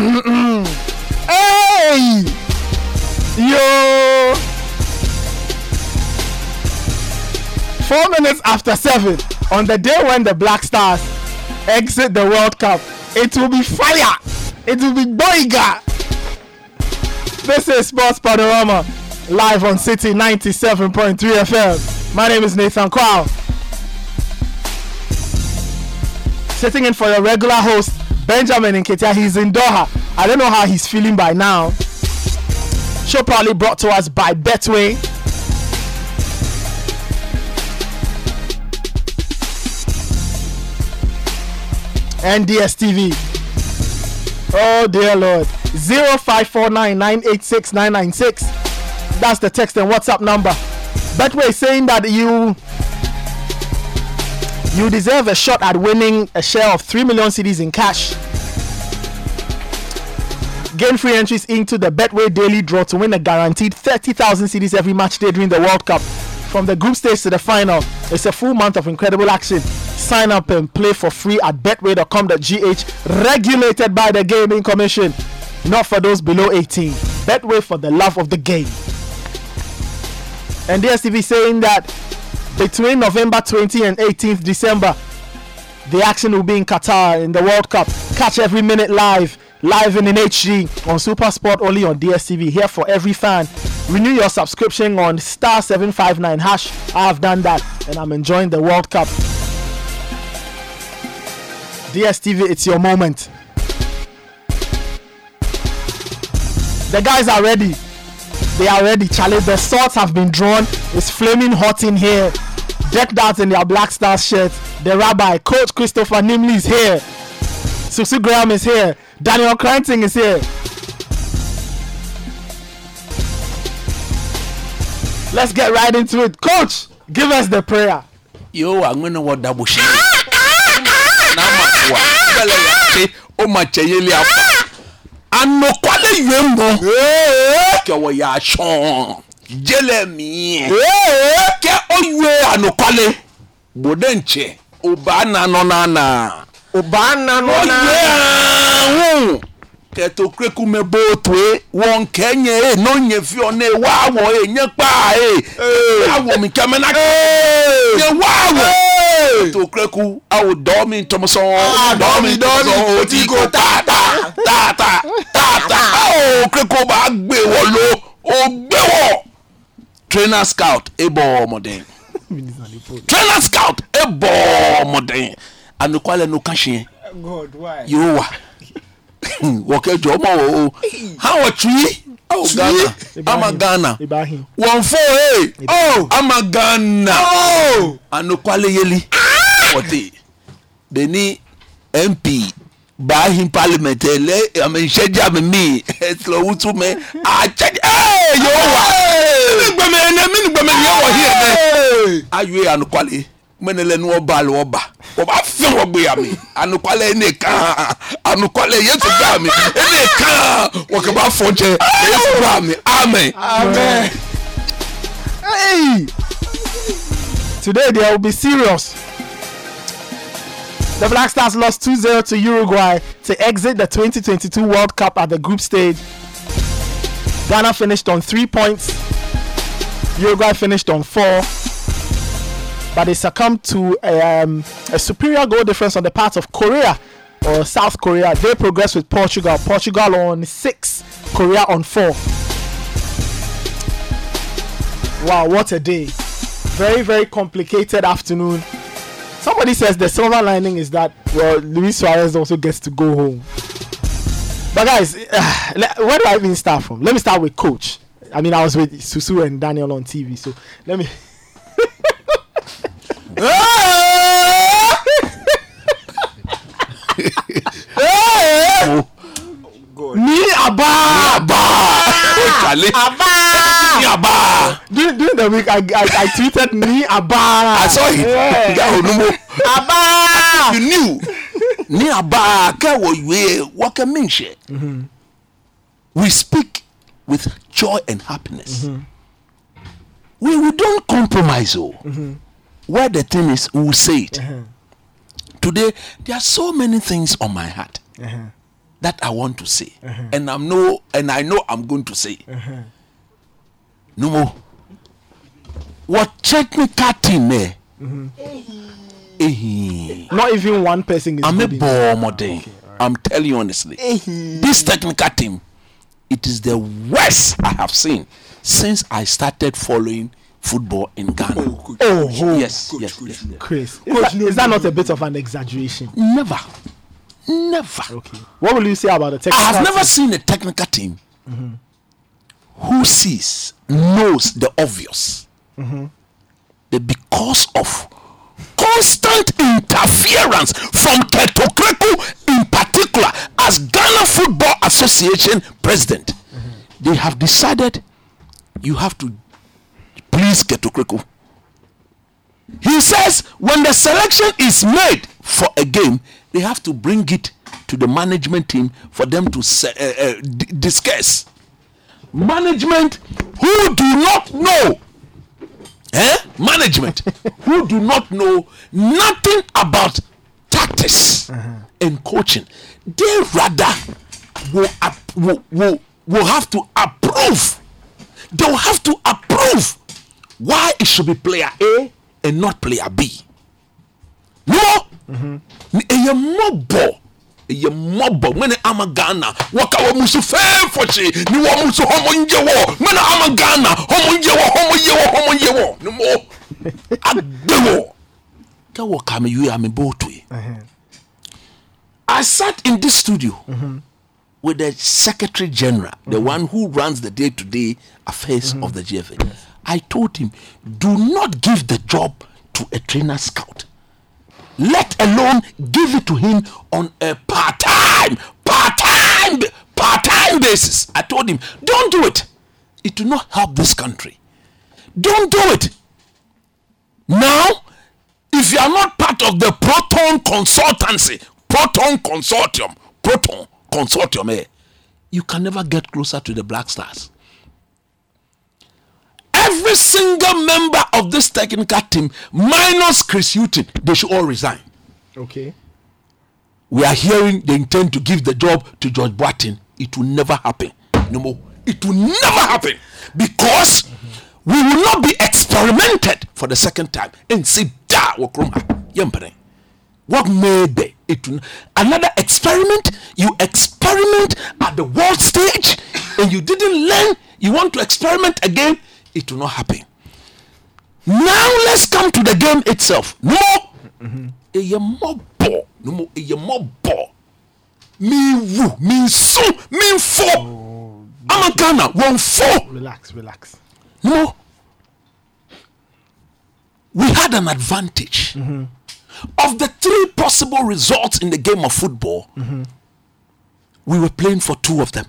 Hey! Yo! 4 minutes after 7, on the day when the Black Stars exit the World Cup, it will be fire! It will be boiga! This is Sports Panorama, live on City 97.3 FM. My name is Nathan Kwao, sitting in for your regular host, Benjamin Nketiah. He's in Doha. I don't know how he's feeling by now. Show proudly brought to us by Betway. And DSTV. Oh dear Lord. 0549986996. That's the text and WhatsApp number. Betway saying that you deserve a shot at winning a share of 3 million cedis in cash. Gain free entries into the Betway Daily Draw to win a guaranteed 30,000 cedis every match day during the World Cup. From the group stage to the final, it's a full month of incredible action. Sign up and play for free at betway.com.gh, regulated by the Gaming Commission. Not for those below 18. Betway, for the love of the game. And DSTV saying that between November 20 and 18th December, the action will be in Qatar in the World Cup. Catch every minute live and in HD on Supersport, only on DSTV. Here for every fan. Renew your subscription on *759 #. I have done that and I'm enjoying the World Cup. DSTV, it's your moment. The guys are ready. They are ready, Charlie. The swords have been drawn. It's flaming hot in here. Decked out in their Black Stars shirt. The Rabbi, Coach Christopher Nimley is here. Susu Graham is here. Daniel Crenting is here. Let's get right into it. Coach, give us the prayer. Yo, I'm going to watch that bush. Keto kreku me botwe won kenye no nyefi one wa won enye pa awo mi kamena ke wawo to kreku awo do mi tomoso do mi oti ko ta o kreku ba gbe wo lo o gbe wo trainer scout ebo modern trainer scout ebo modern anu kwale no kashin god why you wa Woke Jomo, how a tree? Oh, Ghana, I'm a Ghana. 148. Oh, I'm a Ghana. Oh, and no quality. They need MP by him parliament. I mean, Shedja me, slow to me. I check. Hey, you are. I wear no quality. Menele no bal oba oba fun ogbe ya mi anu kwale ni kan anu kwale yesu ga mi ni kan wo ke ba fun je yesu ba mi amen. Hey, today they will be serious. The Black Stars lost 2-0 to Uruguay to exit the 2022 World Cup at the group stage. Ghana finished on 3 points. Uruguay finished on 4. But they succumbed to a superior goal difference on the part of Korea, or South Korea. They progressed with Portugal. Portugal on 6, Korea on 4. Wow, what a day. Very, very complicated afternoon. Somebody says the silver lining is that, well, Luis Suarez also gets to go home. But guys, where do I even start from? Let me start with Coach. I mean, I was with Susu and Daniel on TV, so let me... Ni Abba. During the week, I tweeted Ni Abba. I saw it. Abba. You knew. Ni Abba. We speak with joy and happiness. Mm-hmm. We don't compromise. Oh. Mm-hmm. Where the thing is, we will say it. Uh-huh. Today, there are so many things on my heart. Uh-huh. that I want to say, and I know I'm going to say. No more. What technical team there? Not even one person is. I'm a bomb day. I'm telling you honestly, this technical team, it is the worst I have seen since I started following football in Ghana. Yes. Chris, is that not a bit of an exaggeration? Never. Okay. What will you say about the technical team? I have never seen a technical team who knows the obvious. That because of constant interference from Kurt Okraku in particular as Ghana Football Association president, they have decided you have to please Kurt Okraku. He says when the selection is made for a game, they have to bring it to the management team for them to discuss. Management who do not know nothing about tactics and coaching, they rather will have to approve. They'll have to approve why it should be player A and not player B. Your mob, when I'm a Ghana, Wakawa Musu fair for she, you are Musu Homo Yewo, when I'm a Ghana, Homo Yewo, no more. I sat in this studio with the Secretary General, the one who runs the day to day affairs of the GFA. Yes. I told him, do not give the job to a trainer scout. Let alone give it to him on a part-time basis. I told him, don't do it. It will not help this country. Don't do it. Now, if you are not part of the Proton Consortium, you can never get closer to the Black Stars. Every single member of this technical team, minus Chris Hughton, they should all resign. Okay. We are hearing they intend to give the job to George Boateng. It will never happen. No more. It will never happen because we will not be experimented for the second time and say, "Ja, wakroma, yempere." What made they? Another experiment. You experiment at the world stage, and you didn't learn. You want to experiment again. It will not happen. Now let's come to the game itself. No more. Me four. I'm a Ghana. 1-4. Relax. No. We had an advantage. Of the 3 possible results in the game of football, we were playing for 2 of them.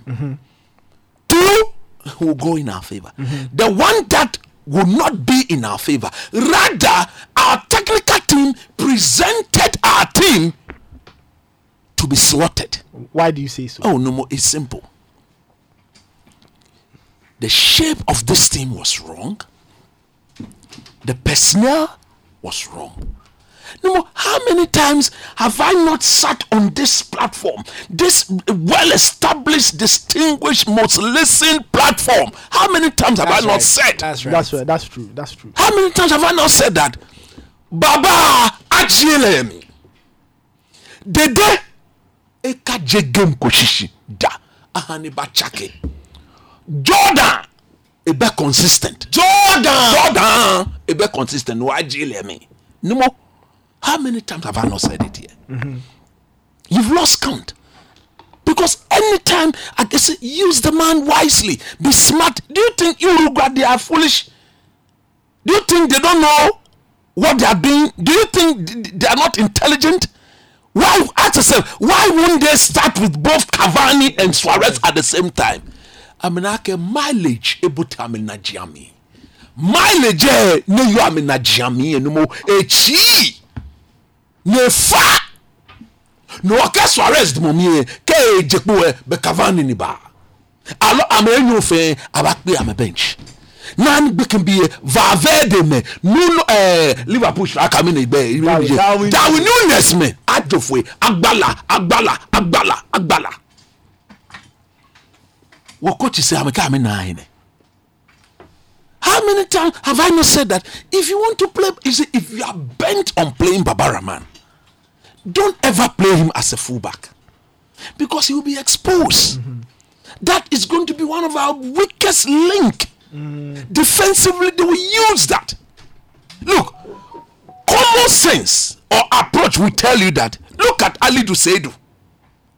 2 will go in our favor. The one that will not be in our favor. Rather, our technical team presented our team to be slaughtered. Why do you say so? Oh, no more. It's simple. The shape of this team was wrong. The personnel was wrong. No more. How many times have I not sat on this platform, this well-established, distinguished, most listened platform? How many times have I not said? That's right. That's true. How many times have I not said that? Baba Achilemi, Dede Eka Jegem Koshishi Da Ahani Bachake Jordan Ebe consistent. Jordan Ebe consistent. Wajilemi. No more. How many times have I not said it here? You've lost count. Because anytime I can say, use the man wisely, be smart. Do you think Uruguay, they are foolish? Do you think they don't know what they are doing? Do you think they are not intelligent? Why, ask yourself, why won't they start with both Cavani and Suarez at the same time? I mean, I can mileage Ebutami Najiami. Mileage, no, you are Najiami anymore. Nefa no Wakaso arrest momie ke jekwe be Cavani ni ba alo amenyu fe abakpe am bench nan be can be Valverde me no Liverpool akamine be Darwin Nunes me adofwe agbala Walcott is saying, how many times have I not said that if you want to play, if you are bent on playing Baba Rahman, don't ever play him as a fullback, because he will be exposed. Mm-hmm. That is going to be one of our weakest link. Mm. Defensively, they will use that. Look, common sense or approach will tell you that. Look at Ali Duseidou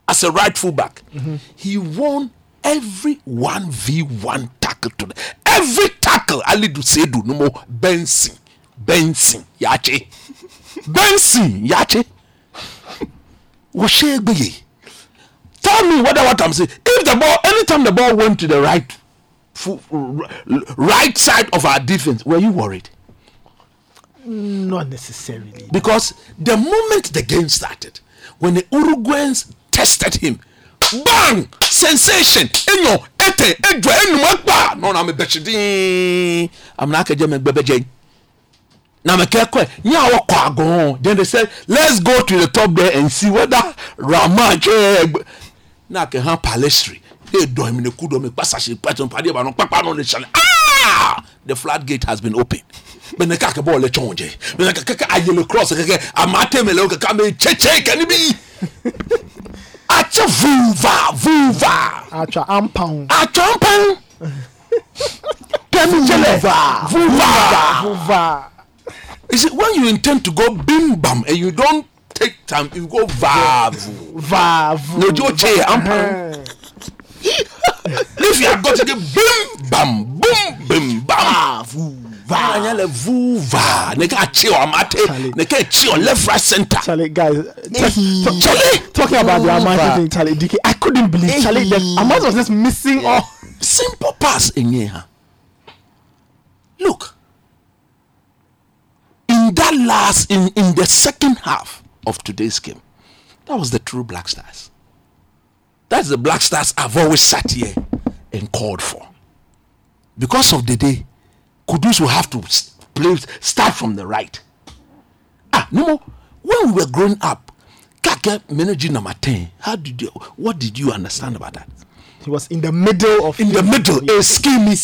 as a right fullback. Mm-hmm. He won every 1v1 tackle today. Every tackle, Ali Duseidou, no more Benson, Yache. Tell me what I'm saying. If the ball, anytime the ball went to the right side of our defense, were you worried? Not necessarily. Because the moment the game started, when the Uruguayans tested him, bang! Sensation! Then they said, let's go to the top there and see whether Rahman the floodgate has been opened. You see, when you intend to go bim bam and you don't take time, you go vavu. No do che ampam. If you have got to go bim bam boom bim bam vavu. They can chew Amartey. They can chew left, right, center. Charlie, guys, talking about the Amartey thing, Charlie Dike, I couldn't believe Charlie. The Amartey was just missing all simple pass in here. Look. In that last, in the second half of today's game, that was the true Black Stars. That's the Black Stars I've always sat here and called for. Because of the day, Kudus will have to start from the right. No more. When we were growing up, Kaka managing number 10, what did you understand about that? He was in the middle of a schema,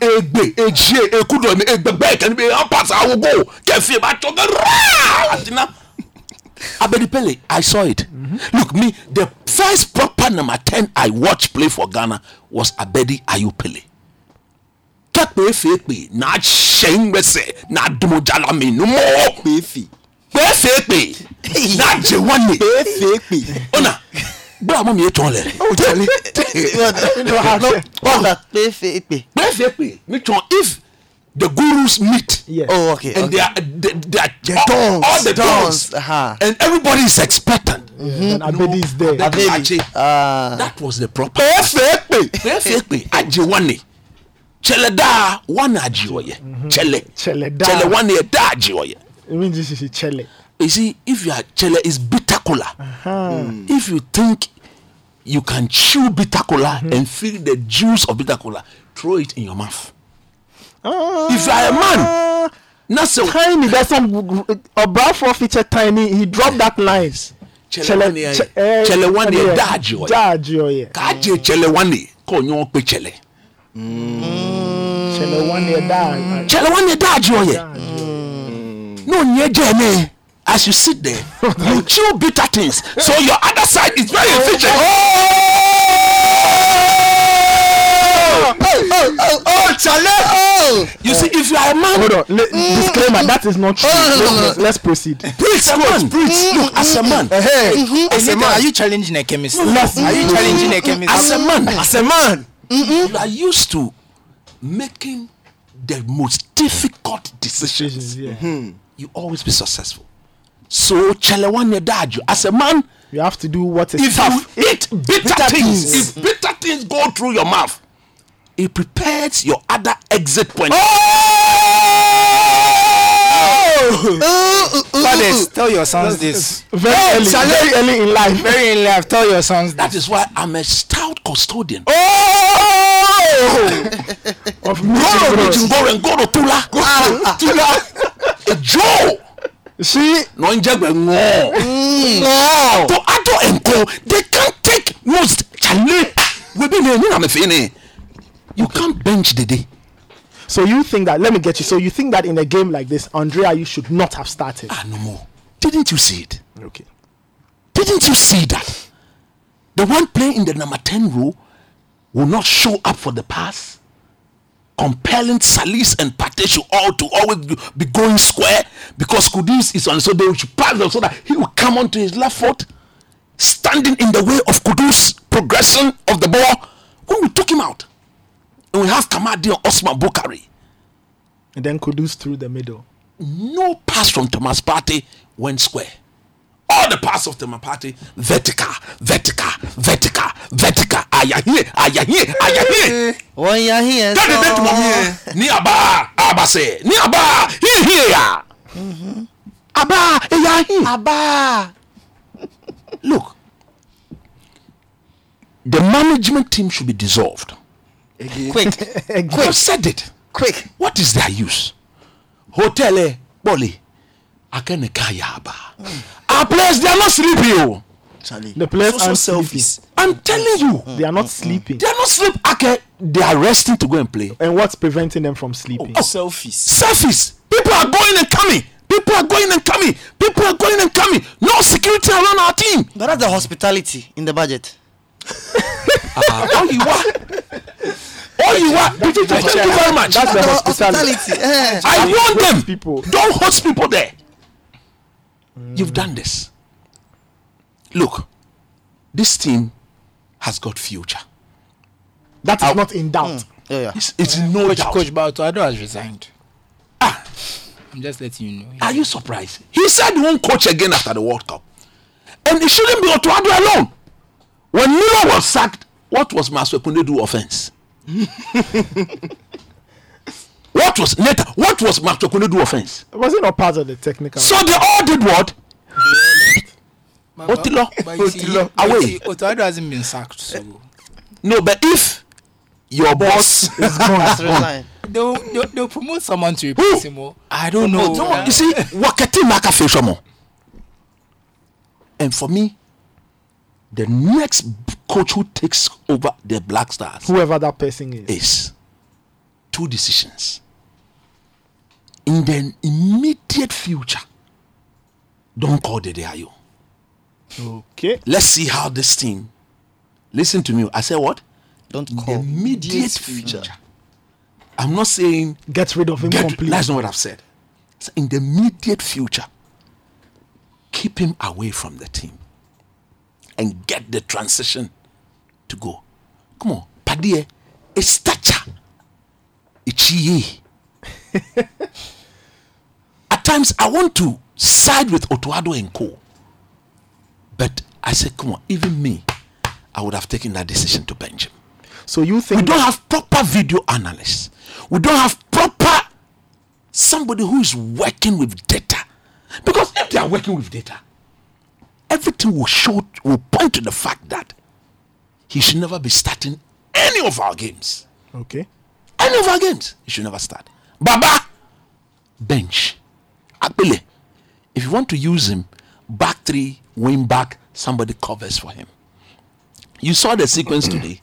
a bay, a j, a kudo, a back, and be up as I will go. Kefi, but to the Abedipele, I saw it. Mm-hmm. Look, me, the first proper number 10 I watched play for Ghana was Abedi Ayupele. Kepe fake me, not shame me, say, not dumojala me, no more. Pefi, Pefi, not Jewani, Pefi, Ona. But I'm here to tell you. Oh, tell me. If the gurus meet, yes. Oh, okay. And okay. They are all the dons. And everybody is expectant. Yeah. Mm-hmm. And Abedi is there. That was the proper. Perfect. Ajiwani. Cheleda one ajiwoye. Chele one ye da ajiwoye. It means this is chele. You see, if you are chele, it's bitter cola. If you think you can chew bitter cola and feel the juice of bitter cola, throw it in your mouth. If you are a man, not so tiny. There's some Obrafo feature tiny. He dropped that line. Chelewani dajo. Dajo. Kaje chelewani konyo pe chele. Chelewani dajo. No nyejene. As you sit there, you chew bitter things. So your other side is very efficient. Oh, you see, if you are a man, hold on. Disclaimer: that is not true. Let's proceed. Please, look, as a man. As a man, are you challenging a chemist? As a man, you are used to making the most difficult decisions. You always be successful. So, Chelewane Daju, as a man, you have to do what is tough. If you eat bitter things, if bitter things go through your mouth, it prepares your other exit point. Fathers, tell your sons this. Very early in life, tell your sons this. That is why I'm a stout custodian. Of Mijimbo, go to Tula. Joe. See, no injector. No. To Addo and Co. They can't take most. Chale. We be no. You can't bench Dede. So you think that, let me get you, so you think that in a game like this, Andre Ayew should not have started? Ah, no more. Didn't you see it? Okay. Didn't you see that? The one playing in the number 10 row will not show up for the pass, compelling Salisu and Partey should all to always be going square because Kudus is on, so they should pass them so that he will come onto his left foot, standing in the way of Kudus' progression of the ball. When we took him out, and we have Kamaldeen Osman Bukari, and then Kudus through the middle. No pass from Thomas Partey went square. All the pass of Thomas Partey, vertical. Ayahe. Oh, yeah, here. Niaba, Abase, Niaba, here. Abba, Ayahe, Abba. Look, the management team should be dissolved. Quick. I've said it. Quick. What is their use? Hotel, Bolly. I can't carry Abba. Our players, they are not sleeping. Charlie. The players are selfies. I'm telling you, they are not sleeping. They are not sleep. Okay, they are resting to go and play. And what's preventing them from sleeping? Selfies. People are going and coming. No security around our team. But that's the hospitality in the budget. All you want. Thank you very much. That's the hospitality. I want them. People. Don't host people there. You've done this. Look, this team has got future. That is not in doubt. Yeah. It's no doubt. Coach Barto Addo has resigned. I'm just letting you know. Are you surprised? He said he won't coach again after the World Cup. And it shouldn't be Otto Addo alone. When Miller was sacked, what was Maswekunde offense? What was Maswekunde offense? It wasn't a part of the technical. So they all did what? Otilo away. Otto Addo hasn't been sacked. So. No, but if your boss is gone, they'll promote someone to replace him. I don't know. No, you see, Wakati Makafe Shomo. And for me, the next coach who takes over the Black Stars, whoever that person is two decisions. In the immediate future, don't call Dede Ayew. Okay. Let's see how this team. Listen to me. I said what? Don't call immediate future. I'm not saying get rid of him completely. That's not what I've said. So in the immediate future, keep him away from the team and get the transition to go. Come on, Padie, Estacha, Ichiye. At times, I want to side with Otto Addo and co. But I said, come on, even me, I would have taken that decision to bench him. So you think we don't have proper video analysts. We don't have proper somebody who is working with data. Because if they are working with data, everything will point to the fact that he should never be starting any of our games. Okay. Any of our games, he should never start. Baba, bench. Apele. If you want to use him, back three, wing back, somebody covers for him. You saw the sequence today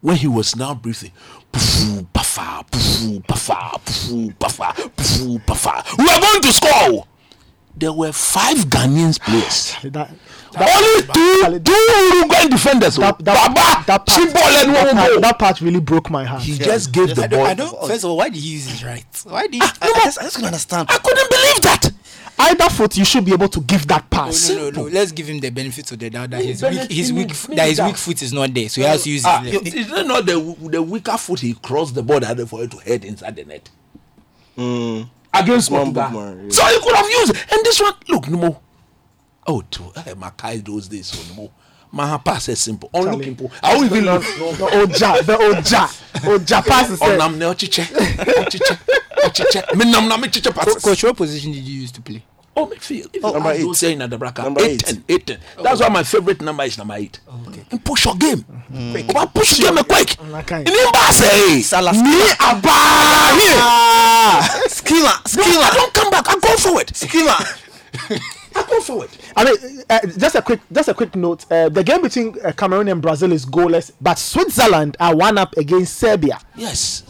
when he was now breathing. We are going to score. There were 5 Ghanaian players. Only 2 Uruguayan defenders. That part really broke my heart. He just gave the ball. First of all, why did he use his right? Why did he? I just couldn't understand. I couldn't believe that. Either foot, you should be able to give that pass. No. Let's give him the benefit of the doubt that his weak foot is not there, so he has to use his left. It's not the weaker foot. He crossed the ball for it to head inside the net against Portugal. Yeah. So he could have used it. And this one, look, Numo. Oh, Makai those days, Numo. My pass is simple. I will even look. The Oja pass is simple. Coach, what position did you use to play? Oh, midfield. Number 8. Say in the bracket. Number 8. That's why my favorite number is number 8. Okay. And push your game. Push your game quick. Skilla. Don't come back. I go forward. Skilla. I go forward. I mean, just a quick note. The game between Cameroon and Brazil is goalless, but Switzerland are 1-up against Serbia. Yes.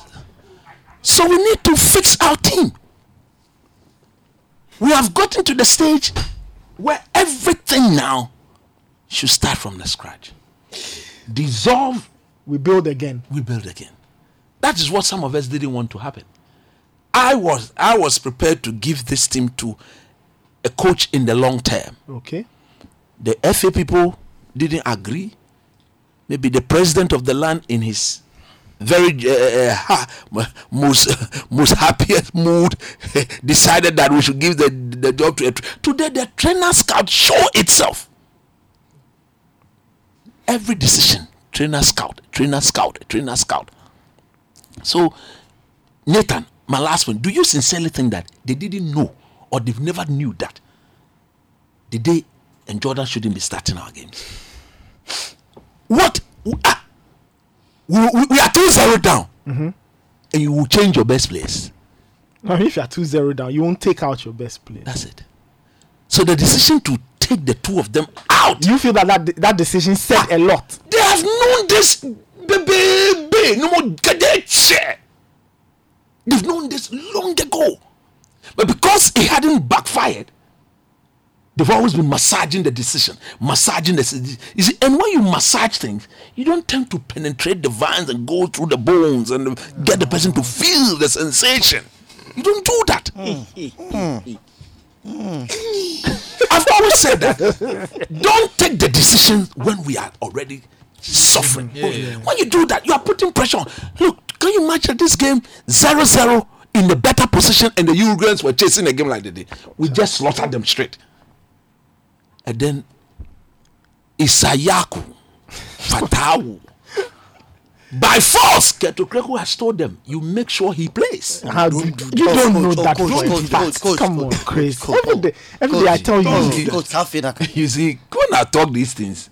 So we need to fix our team. We have gotten to the stage where everything now should start from the scratch. Dissolve. We build again. That is what some of us didn't want to happen. I was prepared to give this team to a coach in the long term. Okay. The FA people didn't agree. Maybe the president of the land in his very most happiest mood decided that we should give the job to a today the trainer scout show itself. Every decision, trainer scout. So, Nathan, my last one, do you sincerely think that they didn't know or they've never knew that the day and Jordan shouldn't be starting our games? What? We are 2-0 down. Mm-hmm. And you will change your best players. Now, if you are 2-0 down, you won't take out your best players. That's it. So, the decision to take the two of them out. You feel that decision said a lot. They have known this, baby. No more. They've known this long ago, but because it hadn't backfired, they've always been massaging the decision. You see, and when you massage things, you don't tend to penetrate the veins and go through the bones and get the person to feel the sensation. You don't do that. I've always said that. Don't take the decision when we are already suffering. Yeah. When you do that, you are putting pressure on. Look, can you imagine this game 0-0 in a better position and the Uruguayans were chasing a game like that? We just slaughtered them straight. And then Issahaku Fatawu by force, Kurt Okraku has told them, you make sure he plays. You don't know that. Come on, Chris. Every day I tell you. You see, when I talk these things,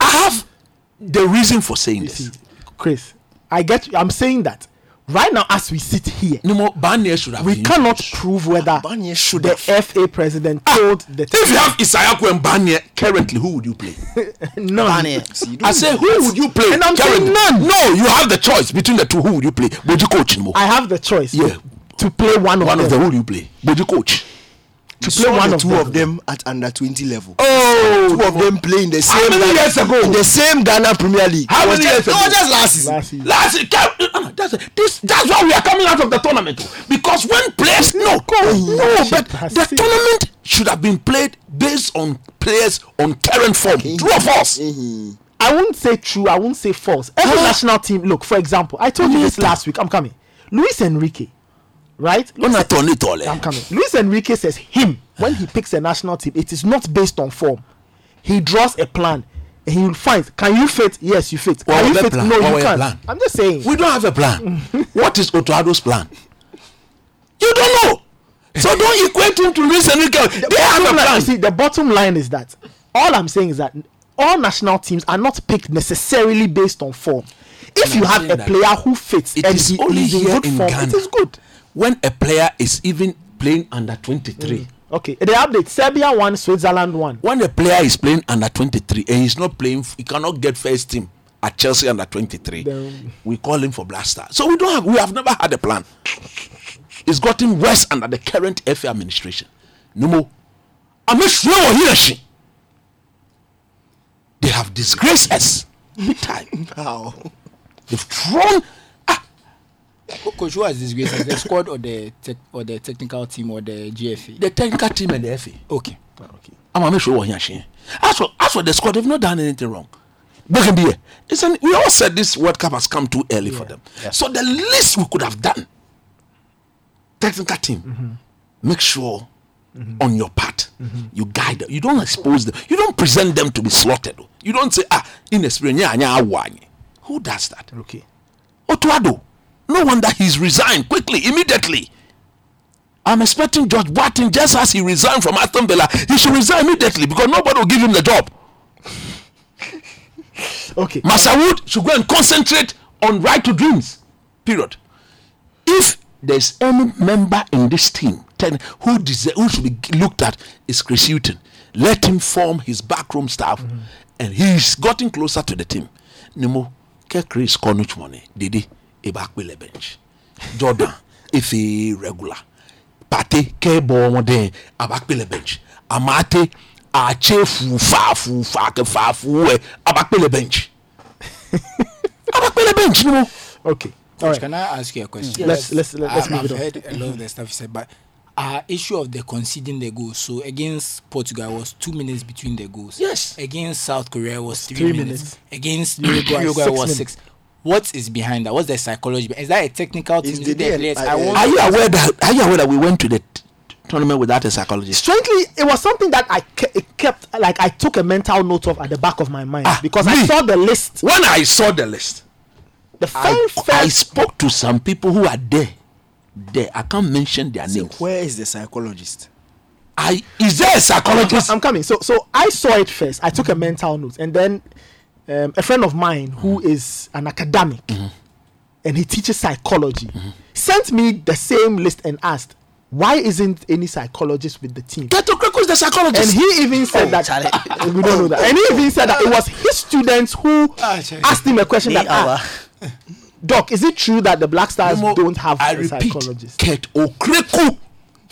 I have the reason for saying this. Chris, I get you. I'm saying that right now as we sit here, we cannot prove whether the FA president told the team. If you have Issahaku and Barnier currently, who would you play? None. I say, who would you play? And I'm saying none. No, you have the choice between the two. Who would you play? Would you coach? I have the choice. Yeah. To play one of them. Who would you play? Would you coach? To play two of them at under 20 level. Oh, two of them playing the same. How many years ago? In the same Ghana Premier League. How many years ago? No, just last season. That's why we are coming out of the tournament, because when players the tournament should have been played based on players on current form. True or false? I won't say true. I won't say false. Every national team. Look, for example, I told you this last week. I'm coming. Luis Enrique. Right? Luis Enrique says when he picks a national team, it is not based on form. He draws a plan. And he will find, can you fit? Yes, you fit. Can you fit? Plan? No, you can't. I'm just saying. We don't have a plan. What is Otto Addo's plan? You don't know. So don't equate him to Luis Enrique. They have a plan. You see, the bottom line is that all I'm saying is that all national teams are not picked necessarily based on form. If you have a player who fits and is only in good form, it is good. When a player is even playing under 23. Okay. The update, Serbia 1, Switzerland 1. When a player is playing under 23 and he's not playing, he cannot get first team at Chelsea under 23. We call him for blaster. So we have never had a plan. It's gotten worse under the current FA administration. No more. I'm not sure he or she. They have disgraced us. How? They've thrown. Coach, who has disgraced the squad or the technical team or the GFA? The technical team and the FA. Okay. I'm not sure what you're saying. As for the squad, they've not done anything wrong. We all said this World Cup has come too early for them. Yeah. So the least we could have done, technical team, make sure on your part you guide them. You don't expose them. You don't present them to be slaughtered. You don't say inexperienced. Who does that? Okay. Otto Addo. No wonder he's resigned quickly, immediately. I'm expecting George Barton, just as he resigned from Aston Villa, he should resign immediately because nobody will give him the job. Okay. Masawood should go and concentrate on right to dreams. Period. If there's any member in this team who should be looked at is Chris Hughton. Let him form his backroom staff, and he's gotten closer to the team. Nemo, Chris Cornuch money, Didi, a back will a bench. Jordan, if he regular. Partey, Kebo, Mode, a back will a bench. Amartey, a chefu, fafu, fafu, a back will a bench. A back will a bench, Nemo. Okay. All right. Can I ask you a question? Yes. Let's move it on. I've heard a lot of the stuff you said, but issue of the conceding the goals. So against Portugal was 2 minutes between the goals. Yes. Against South Korea was three minutes. Against Uruguay was 6. What is behind that? What's the psychology? Is that a technical thing? Are you aware that we went to the tournament without a psychologist? Strangely, it was something that I took a mental note of at the back of my mind because I saw the list. When I saw the list, I spoke to some people who are there. I can't mention their names. Where is the psychologist? Is there a psychologist? I'm coming. So I saw it first. I took a mental note, and then a friend of mine who is an academic and he teaches psychology sent me the same list and asked, "Why isn't any psychologist with the team?" Kurt Okraku is the psychologist, and he even said that we don't know that. And he even said that it was his students who asked him a question Doc, is it true that the Black Stars don't have a psychologist? Kurt Okraku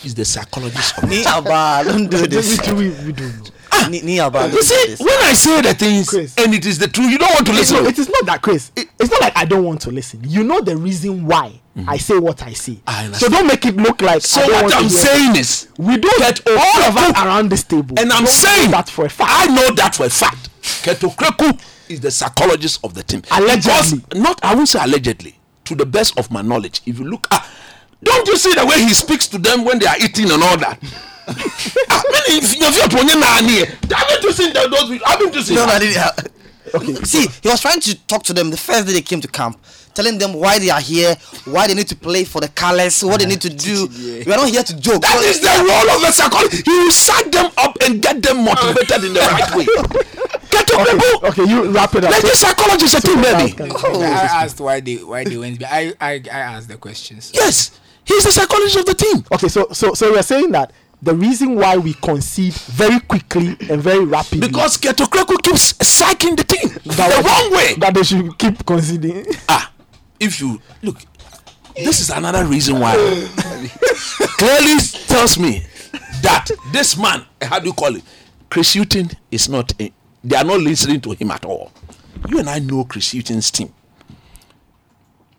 is the psychologist. Don't do this. We do know. You see, when I say the things, Chris, and it is the truth, you don't want to listen. No, it is not that, Chris. It's not like I don't want to listen. You know the reason why I say what I say. So don't make it look like. So what I'm saying is, we don't get all of us around this table. And I'm saying that for a fact. I know that for a fact. Kurt Okraku is the psychologist of the team. Allegedly, I won't say allegedly. To the best of my knowledge, if you look at, don't you see the way he speaks to them when they are eating and all that? I mean, if you're putting haven't you seen those? Haven't you seen? No, I didn't. Okay. See, he was trying to talk to them the first day they came to camp, telling them why they are here, why they need to play for the colors, what they need to do. We are not here to joke. That is the role of the psychologist. He will set them up and get them motivated in the right way. Get to people. Okay, you wrap it up. Let the psychologist a team, baby. I asked why they went. I asked the questions. Yes, he's the psychologist of the team. Okay, so we are saying that the reason why we concede very quickly and very rapidly because Kurt Okraku keeps psyching the team the wrong way that they should keep conceding. If you look, this is another reason why clearly tells me that this man, how do you call it, Chris Hughton is not. They are not listening to him at all. You and I know Chris Hughton's team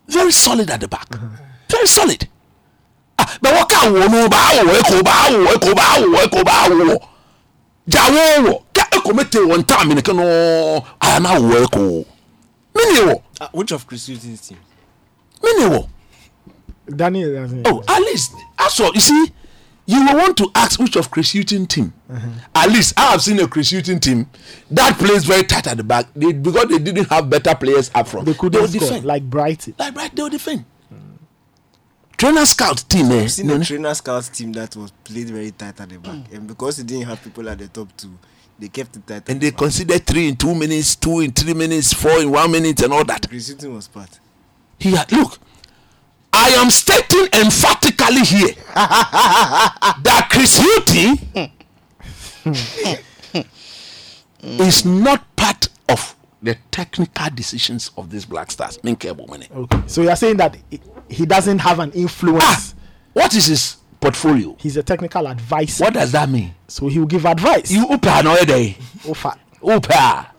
very solid at the back, very solid. But what can we do about which of Chris Hughton's team? Daniel. Oh, at least that's all. You see, you will want to ask which of Chris Hughton's team. At least I have seen a Chris Hughton team that plays very tight at the back because they didn't have better players up front. They couldn't defend like Brighton. They will defend. Trainer scout team, I've seen a trainer scout team that was played very tight at the back, and because it didn't have people at the top two, they kept it tight. And they considered 3 in 2 minutes, 2 in 3 minutes, 4 in 1 minute, and all that. Chris Hughton was part. Look, I am stating emphatically here that Chris Hughton is not part of the technical decisions of these Black Stars. Okay. So you are saying that he doesn't have an influence. What is his portfolio? He's a technical advisor. What does that mean? So he will give advice. You upa no day. Upa.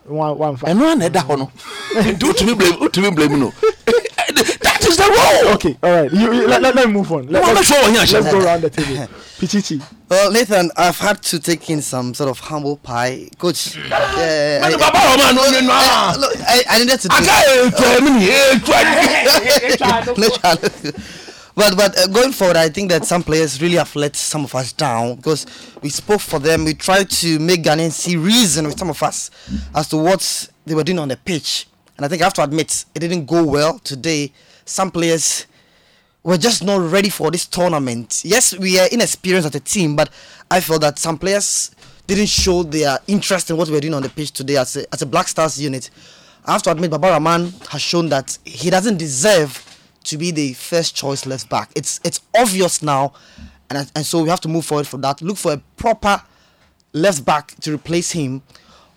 One. And one that one. Do to me blame no. That is the role. Okay. All right. Let me move on. Let's go around the table. Pichichi. Well, Nathan, I've had to take in some sort of humble pie, Coach. I needed to do But going forward, I think that some players really have let some of us down because we spoke for them. We tried to make Ghanaians see reason with some of us as to what they were doing on the pitch. And I think I have to admit, it didn't go well today. Some players were just not ready for this tournament. Yes, we are inexperienced as a team, but I felt that some players didn't show their interest in what we were doing on the pitch today as a Black Stars unit. I have to admit, Baba Rahman has shown that he doesn't deserve to be the first choice left back. It's obvious now, and so we have to move forward for that. Look for a proper left back to replace him.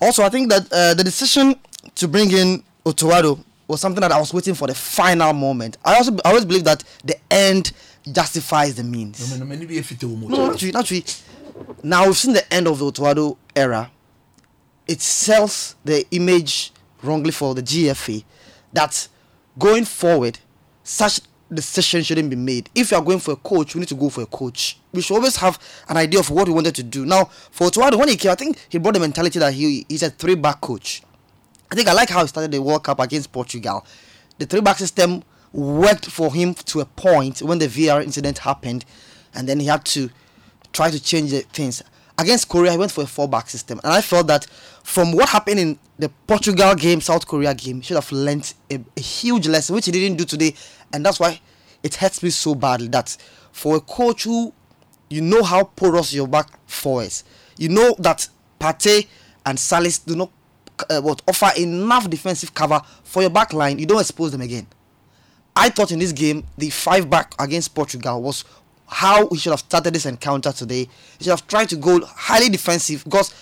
Also, I think that the decision to bring in Otto Addo was something that I was waiting for the final moment. I always believe that the end justifies the means. No, not really. Now we've seen the end of the Otto Addo era. It sells the image wrongly for the GFA that going forward, such decisions shouldn't be made. If you are going for a coach, we need to go for a coach. We should always have an idea of what we wanted to do. Now, for Otto Addo, when he came, I think he brought the mentality that he's a three-back coach. I think I like how he started the World Cup against Portugal. The three-back system worked for him to a point when the VAR incident happened, and then he had to try to change the things. Against Korea, he went for a four-back system, and I felt that from what happened in the Portugal game, South Korea game, he should have learnt a huge lesson, which he didn't do today, and that's why it hurts me so badly that for a coach who, you know how porous your back four is, you know that Partey and Salisu do not offer enough defensive cover for your back line, you don't expose them again. I thought in this game, the five-back against Portugal was how he should have started this encounter today. He should have tried to go highly defensive because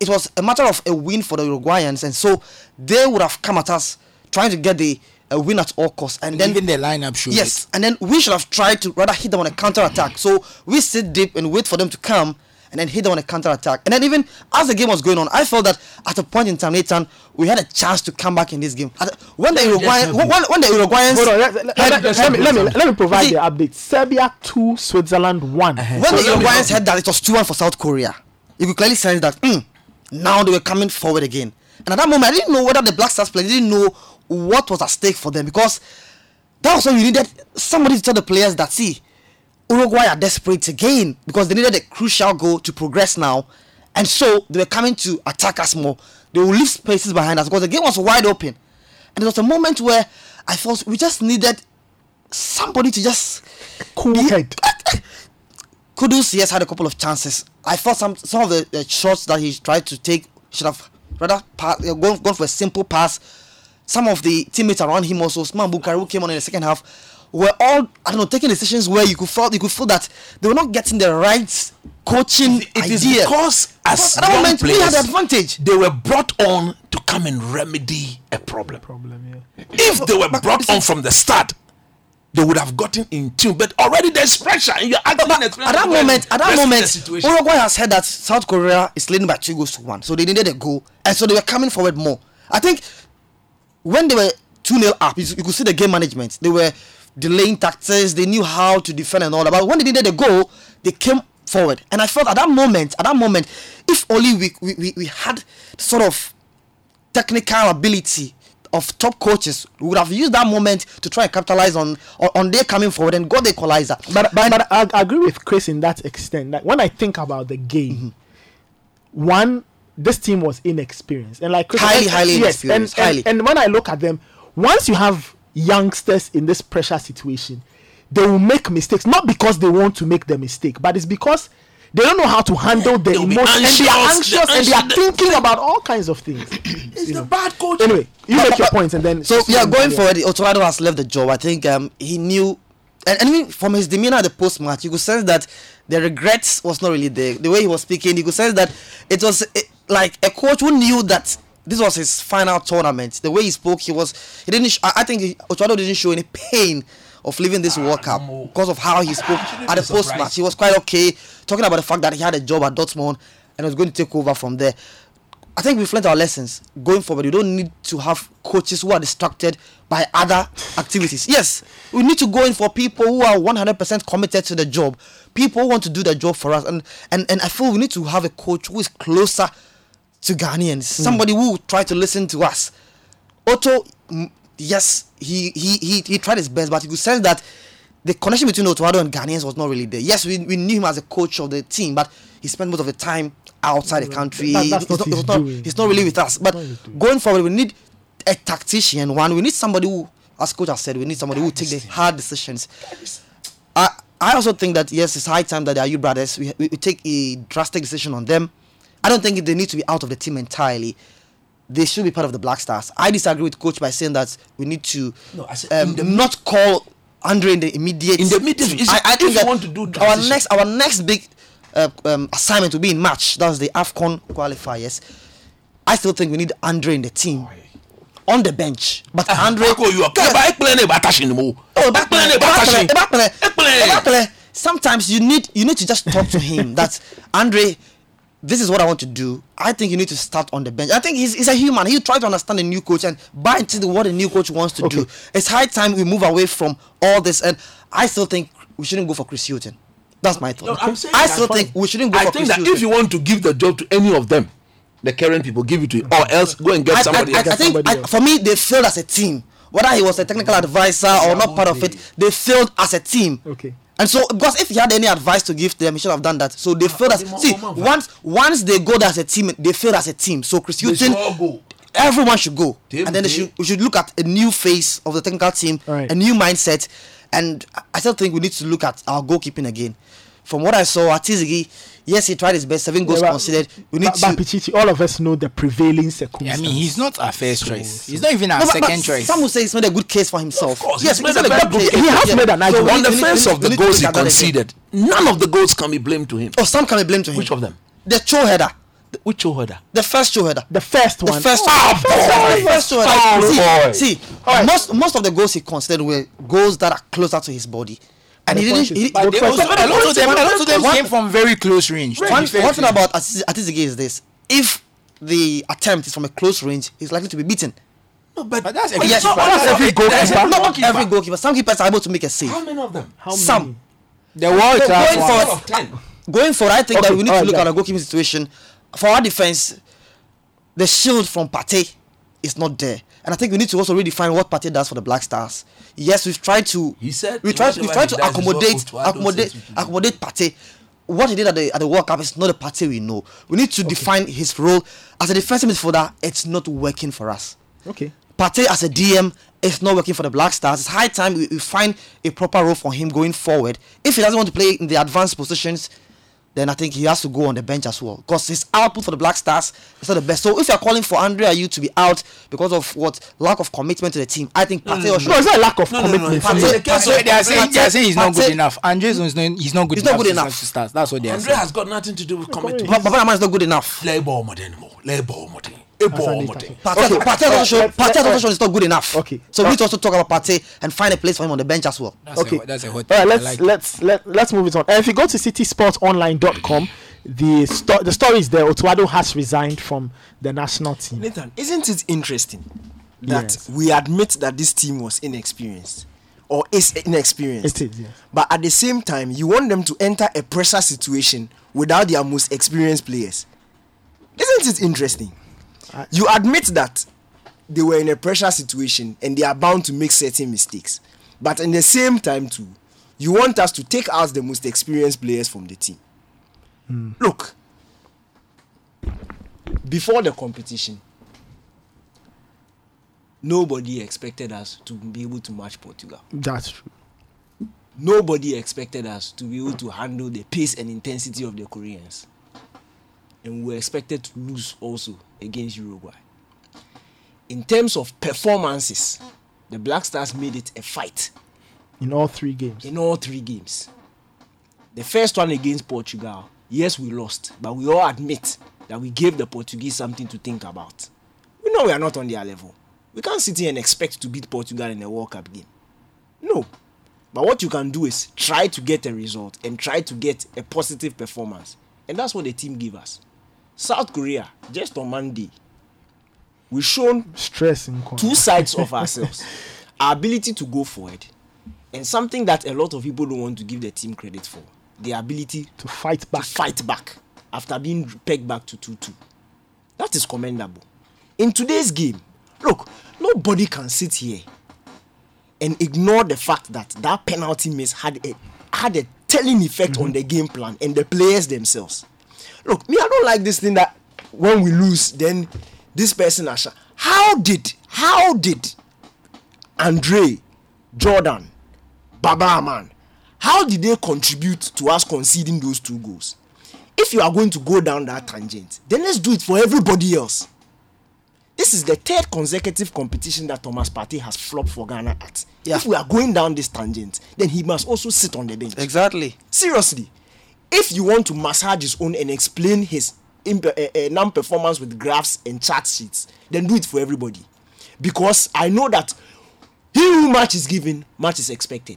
it was a matter of a win for the Uruguayans, and so they would have come at us trying to get the win at all costs. And then even the lineup should. Yes, and then we should have tried to rather hit them on a counter attack. So we sit deep and wait for them to come, and then hit them on a counter attack. And then even as the game was going on, I felt that at a point in time, Nathan, we had a chance to come back in this game. When the Uruguayans, let me provide the update. Serbia 2, Switzerland 1. Uh-huh. When the Uruguayans heard that it was 2-1 for South Korea, you could clearly sense that now they were coming forward again. And at that moment, I didn't know whether the Black Stars played. I didn't know what was at stake for them, because that was when you needed somebody to tell the players that Uruguay are desperate again, because they needed a crucial goal to progress now, and so they were coming to attack us more. They will leave spaces behind us because the game was wide open, and it was a moment where I thought we just needed somebody to just cool head. Kudus, yes, had a couple of chances. I thought some of the shots that he tried to take should have rather gone for a simple pass. Some of the teammates around him also, Osman Bukaru came on in the second half, were all taking decisions where you could feel that they were not getting the right coaching. It is because as at that moment players, we had the advantage. They were brought on to come and remedy a problem. Yeah. If they were brought on from the start, they would have gotten in tune. But already there's pressure. And you're at that moment, Uruguay has heard that South Korea is leading by 2-1, so they needed a goal, and so they were coming forward more. I think when they were 2-0 up, you could see the game management. They were delaying tactics, they knew how to defend and all that. But when they needed a goal, they came forward. And I felt at that moment, if only we had sort of technical ability of top coaches, we would have used that moment to try and capitalize on their coming forward and got the equalizer. But I agree with Chris in that extent. Like, when I think about the game, one, this team was inexperienced. And like Chris, highly inexperienced. And when I look at them, once you have youngsters in this pressure situation, they will make mistakes, not because they want to make the mistake, but it's because they don't know how to handle their emotions, and they are anxious and they are thinking about all kinds of things. It's the bad coach. Anyway, you make your points, and then going forward, Otto Addo has left the job. I think he knew, and from his demeanor at the post match, you could sense that the regrets was not really there. The way he was speaking, you could sense that it was like a coach who knew that this was his final tournament. The way he spoke, I think Otto Addo didn't show any pain of leaving this World Cup because of how he spoke at the post match. He was quite okay, talking about the fact that he had a job at Dortmund and was going to take over from there. I think we've learned our lessons going forward. You don't need to have coaches who are distracted by other activities. Yes, we need to go in for people who are 100% committed to the job. People who want to do the job for us, and I feel we need to have a coach who is closer to Ghanaians, somebody who will try to listen to us. Otto, yes, he tried his best, but you could sense that the connection between Otto Addo and Ghanaians was not really there. Yes, we knew him as a coach of the team, but he spent most of the time outside the country. He's not really with us. But going forward, we need a tactician. We need somebody who, as coach has said, we need somebody who will take the hard decisions. I also think that, yes, it's high time that the Ayew brothers, we take a drastic decision on them. I don't think they need to be out of the team entirely. They should be part of the Black Stars. I disagree with coach by saying that we need to not call Andre in the immediate. In the immediate. I think that want to do our next big assignment will be in March. That's the AFCON qualifiers. I still think we need Andre in the team. Oh, yeah. On the bench, but Andre, you are playing about touching him. Oh, back play. Sometimes you need to just talk to him. That Andre, this is what I want to do. I think you need to start on the bench. I think he's a human. He try to understand the new coach and buy into what the new coach wants to do. It's high time we move away from all this. And I still think we shouldn't go for Chris Hughton. That's my thought. No, I still think we shouldn't go for Chris Hughton. I think that if you want to give the job to any of them, the current people give it to you, or else go and get somebody. I think for me, they failed as a team. Whether he was a technical advisor or not part of it, they failed as a team. Okay. And so, because if he had any advice to give them, he should have done that. So they failed as once they go as a team, they failed as a team. So Chris Hughton, everyone should go, and then we should look at a new face of the technical team, right, a new mindset, and I still think we need to look at our goalkeeping again. From what I saw, Artizigi, yes, he tried his best. 7 goals considered. We need to. Pichichi, all of us know the prevailing circumstances. Yeah, I mean, he's not our first choice. He's not even our second choice. Some will say he's made a good case for himself. Of course, yes, he's made a good case. He has made an argument. So on the face of the goals he conceded, none of the goals can be blamed to him. Oh, some can be blamed to him. Which of them? The Cho header. Which show header? The first show header. The first one. The first show header. See, most of the goals he considered were goals that are closer to his body. And a lot of them came from very close range. One thing about Artizigi is this: if the attempt is from a close range, he's likely to be beaten. No, but that's every goalkeeper. Not every goalkeeper. Some keepers are able to make a save. How many of them? Some. The world class. Going forward, I think that we need to look at our goalkeeping situation. For our defense, the shield from Partey is not there. And I think we need to also redefine what Partey does for the Black Stars. Yes, we've tried to. We tried to accommodate Partey. What he did at the World Cup is not the Partey we know. We need to define his role as a defensive midfielder. It's not working for us. Okay. Partey as a DM is not working for the Black Stars. It's high time we find a proper role for him going forward. If he doesn't want to play in the advanced positions, then I think he has to go on the bench as well, because his output for the Black Stars is not the best. So if you're calling for Andre Ayew to be out because of lack of commitment to the team, I think Partey or it's not lack of commitment. They are saying he's not good enough. Andre's he's not good enough. That's what they are saying. Andre has got nothing to do with commitment. Baba Rahman is not good enough. Partey is not good enough. Okay. So we need to also talk about Partey and find a place for him on the bench as well. Let's move it on. If you go to citysportonline.com, the story is there. Otto Addo has resigned from the national team. Nathan, isn't it interesting that we admit that this team was inexperienced or is inexperienced? It is, yes. But at the same time, you want them to enter a pressure situation without their most experienced players. Isn't it interesting? You admit that they were in a pressure situation and they are bound to make certain mistakes. But in the same time too, you want us to take out the most experienced players from the team. Look, before the competition, nobody expected us to be able to match Portugal. That's true. Nobody expected us to be able to handle the pace and intensity of the Koreans. And we were expected to lose also against Uruguay. In terms of performances, the Black Stars made it a fight. In all three games. The first one against Portugal, yes, we lost, but we all admit that we gave the Portuguese something to think about. We know we are not on their level. We can't sit here and expect to beat Portugal in a World Cup game. No. But what you can do is try to get a result and try to get a positive performance. And that's what the team gave us. South Korea, just on Monday, we've shown two sides of ourselves. Our ability to go forward, and something that a lot of people don't want to give the team credit for, the ability to fight back after being pegged back to 2-2. That is commendable. In today's game, look, nobody can sit here and ignore the fact that that penalty miss had a telling effect on the game plan and the players themselves. Look, me, I don't like this thing that when we lose, then this person Asha. How did Andre, Jordan, Baba Rahman, how did they contribute to us conceding those 2 goals? If you are going to go down that tangent, then let's do it for everybody else. This is the third consecutive competition that Thomas Partey has flopped for Ghana at. Yeah. If we are going down this tangent, then he must also sit on the bench. Exactly. Seriously, if you want to massage his own and explain his non-performance with graphs and chart sheets, then do it for everybody. Because I know that he who much is given, much is expected.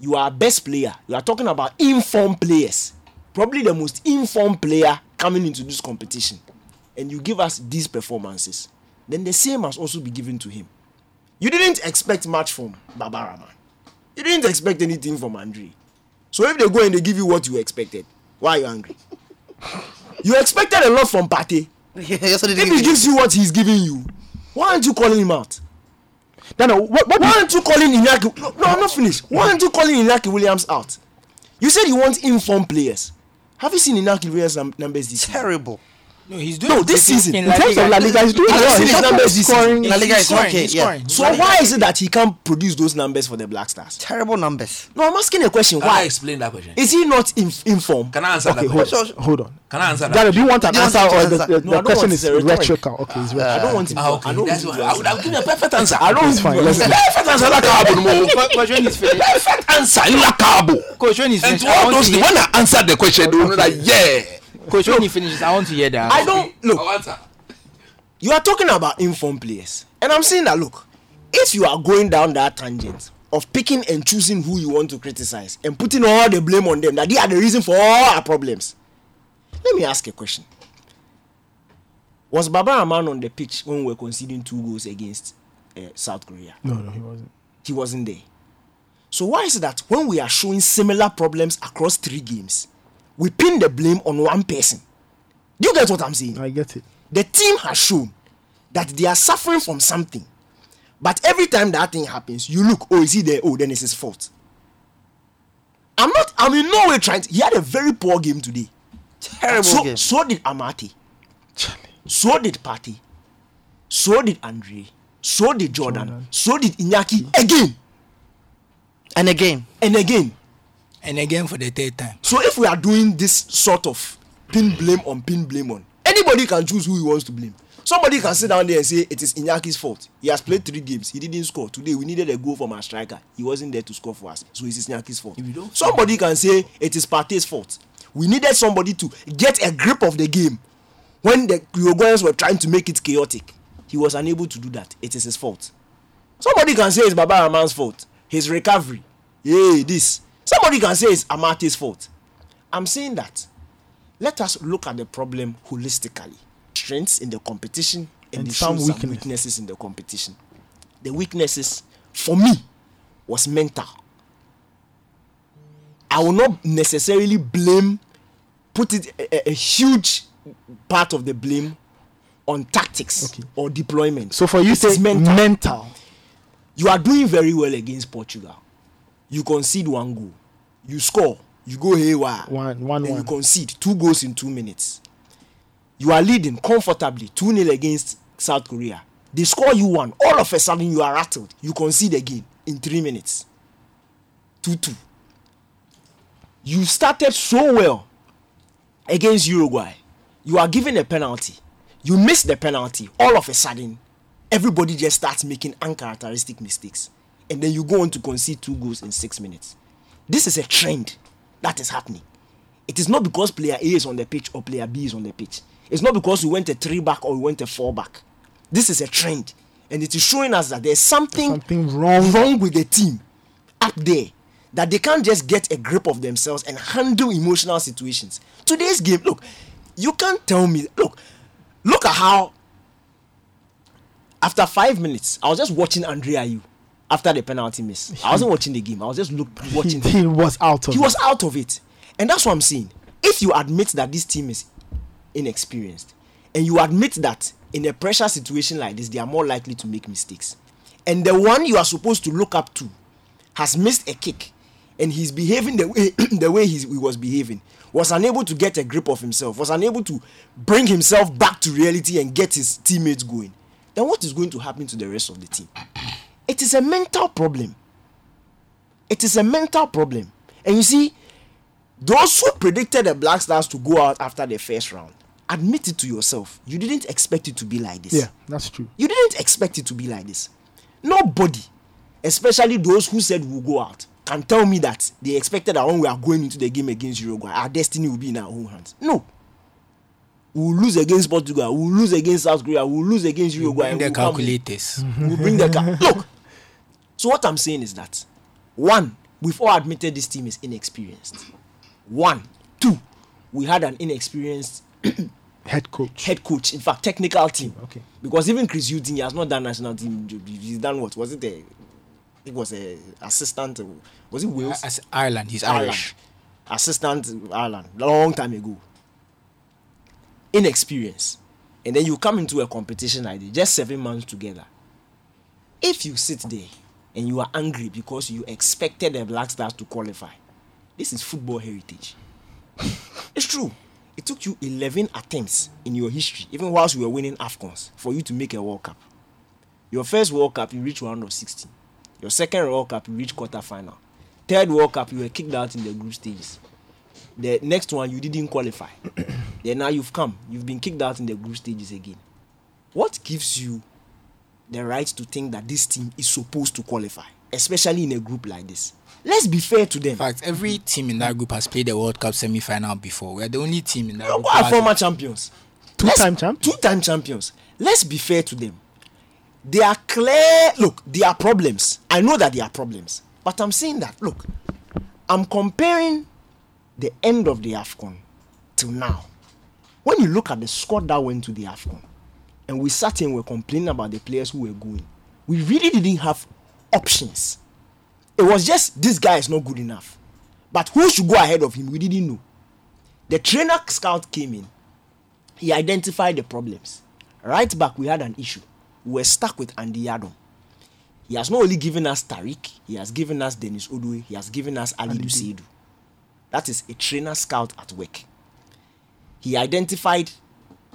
You are best player. You are talking about informed players. Probably the most informed player coming into this competition. And you give us these performances. Then the same must also be given to him. You didn't expect much from Baba Rahman. You didn't expect anything from Andre. So if they go and they give you what you expected, why are you angry? You expected a lot from Partey. If he gives you what he's giving you, why aren't you calling him out? No, why aren't you calling Iñaki? No, I'm not finished. Why aren't you calling Iñaki Williams out? You said you want informed players. Have you seen Iñaki Williams' numbers this season? Terrible. No, he's doing this season. In terms of La Liga, he's doing well. His numbers this season. La Liga is okay. Yeah. So why is it that he can't produce those numbers for the Black Stars? Terrible numbers. No, I'm asking a question. Why? Explain that question. Is he not informed? Can I answer that question? Hold on. Can I answer that? Do you want an answer or the question is rhetorical? Okay, it's rhetorical. I don't want to know. I'll give you a perfect answer. I don't want to know. Perfect answer. Question is finished. Perfect answer. Question is finished. And all those, when I answer the question, they will know that, yeah. Coach, when he finishes, I want to hear that. I don't look. You are talking about informed players, and I'm saying that look, if you are going down that tangent of picking and choosing who you want to criticize and putting all the blame on them, that they are the reason for all our problems. Let me ask a question: was Baba Rahman on the pitch when we were conceding 2 goals against South Korea? No, he wasn't. He wasn't there. So why is it that when we are showing similar problems across 3 games? We pin the blame on one person. Do you get what I'm saying? I get it. The team has shown that they are suffering from something. But every time that thing happens, you look, oh, is he there? Oh, then it's his fault. I'm in no way trying to. He had a very poor game today. Terrible game. So did Amartey. So did Partey. So did Andre. So did Jordan. So did Iñaki. Again. And again. And again. And again for the third time. So if we are doing this sort of pin blame on, anybody can choose who he wants to blame. Somebody can sit down there and say, it is Iñaki's fault. He has played 3 games. He didn't score. Today, we needed a goal from our striker. He wasn't there to score for us. So it is Iñaki's fault. Somebody can say, it is Partey's fault. We needed somebody to get a grip of the game. When the Uruguayans were trying to make it chaotic, he was unable to do that. It is his fault. Somebody can say, it's Baba Rahman's fault. His recovery. Yay, this. Somebody can say it's Amartey's fault. I'm saying that. Let us look at the problem holistically. Strengths in the competition and some weaknesses in the competition. The weaknesses, for me, was mental. I will not necessarily put a huge part of the blame on tactics or deployment. So for you, it's mental. You are doing very well against Portugal. You concede 1 goal. You score. You go haywire. Then you concede 2 goals in 2 minutes. You are leading comfortably 2-0 against South Korea. They score you 1. All of a sudden, you are rattled. You concede again in 3 minutes. 2-2. You started so well against Uruguay. You are given a penalty. You miss the penalty. All of a sudden, everybody just starts making uncharacteristic mistakes. And then you go on to concede 2 goals in 6 minutes. This is a trend that is happening. It is not because player A is on the pitch or player B is on the pitch. It's not because we went a 3-back or we went a 4-back. This is a trend. And it is showing us that there's something wrong with the team up there. That they can't just get a grip of themselves and handle emotional situations. Today's game, look, you can't tell me. Look at how, after 5 minutes, I was just watching Andre Ayew. After the penalty miss, I wasn't watching the game. I was just watching. He was out of it. He was out of it. And that's what I'm saying. If you admit that this team is inexperienced, and you admit that in a pressure situation like this, they are more likely to make mistakes. And the one you are supposed to look up to has missed a kick, and he's behaving the way he was behaving, was unable to get a grip of himself, was unable to bring himself back to reality and get his teammates going. Then what is going to happen to the rest of the team? It is a mental problem. It is a mental problem. And you see, those who predicted the Black Stars to go out after the first round admit it to yourself. You didn't expect it to be like this. Yeah, that's true. You didn't expect it to be like this. Nobody, especially those who said we'll go out, can tell me that they expected that when we are going into the game against Uruguay, our destiny will be in our own hands. No. We'll lose against Portugal. We'll lose against South Korea. We'll lose against Uruguay. We'll bring the calculators. We'll bring the Look. So what I'm saying is that, one, we've all admitted this team is inexperienced. One. Two, we had an inexperienced head coach. In fact, technical team. Okay. Because even Chris Hughton, he has not done national team. He's done what? Was it a... It was an assistant. Was it Wales? Ireland. He's Irish. Assistant Ireland. Long time ago. Inexperience. And then you come into a competition like this, just 7 months together. If you sit there and you are angry because you expected the Black Stars to qualify, this is football heritage. It's true. It took you 11 attempts in your history, even whilst you were winning AFCONs, for you to make a World Cup. Your first World Cup, you reached round of 16. Your second World Cup, you reached quarterfinal. Third World Cup, you were kicked out in the group stages. The next one, you didn't qualify. Then now you've come. You've been kicked out in the group stages again. What gives you the right to think that this team is supposed to qualify, especially in a group like this? Let's be fair to them. In fact, every team in that group has played the World Cup semi-final before. We are the only team in that group. What are former champions? Two-time champions. Let's be fair to them. They are clear. Look, they are problems. I know that they are problems. But I'm saying that, look, I'm comparing the end of the AFCON till now. When you look at the squad that went to the AFCON, and we sat here and were complaining about the players who were going, we really didn't have options. It was just, this guy is not good enough. But who should go ahead of him? We didn't know. The trainer scout came in. He identified the problems. Right back, we had an issue. We were stuck with Andre Ayew. He has not only given us Tariq, he has given us Dennis Odoi, he has given us Ali Duseidou. That is a trainer scout at work. He identified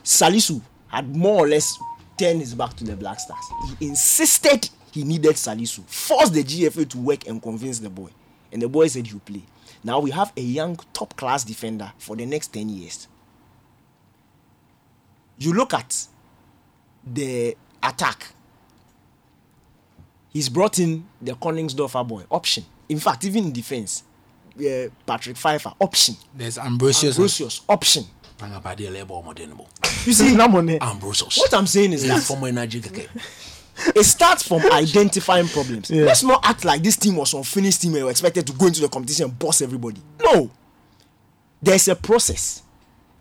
Salisu had more or less turned his back to the Black Stars. He insisted he needed Salisu. Forced the GFA to work and convince the boy. And the boy said, you play. Now we have a young top-class defender for the next 10 years. You look at the attack. He's brought in the Koningsdorfer boy. Option. In fact, even in defense, Patrick Pfeiffer. Option. There's Ambrosius. Option. You see, Ambrosius. What I'm saying is that former energy. It starts from identifying problems. Yeah. Let's not act like this team was unfinished team and were expected to go into the competition and boss everybody. No. There's a process.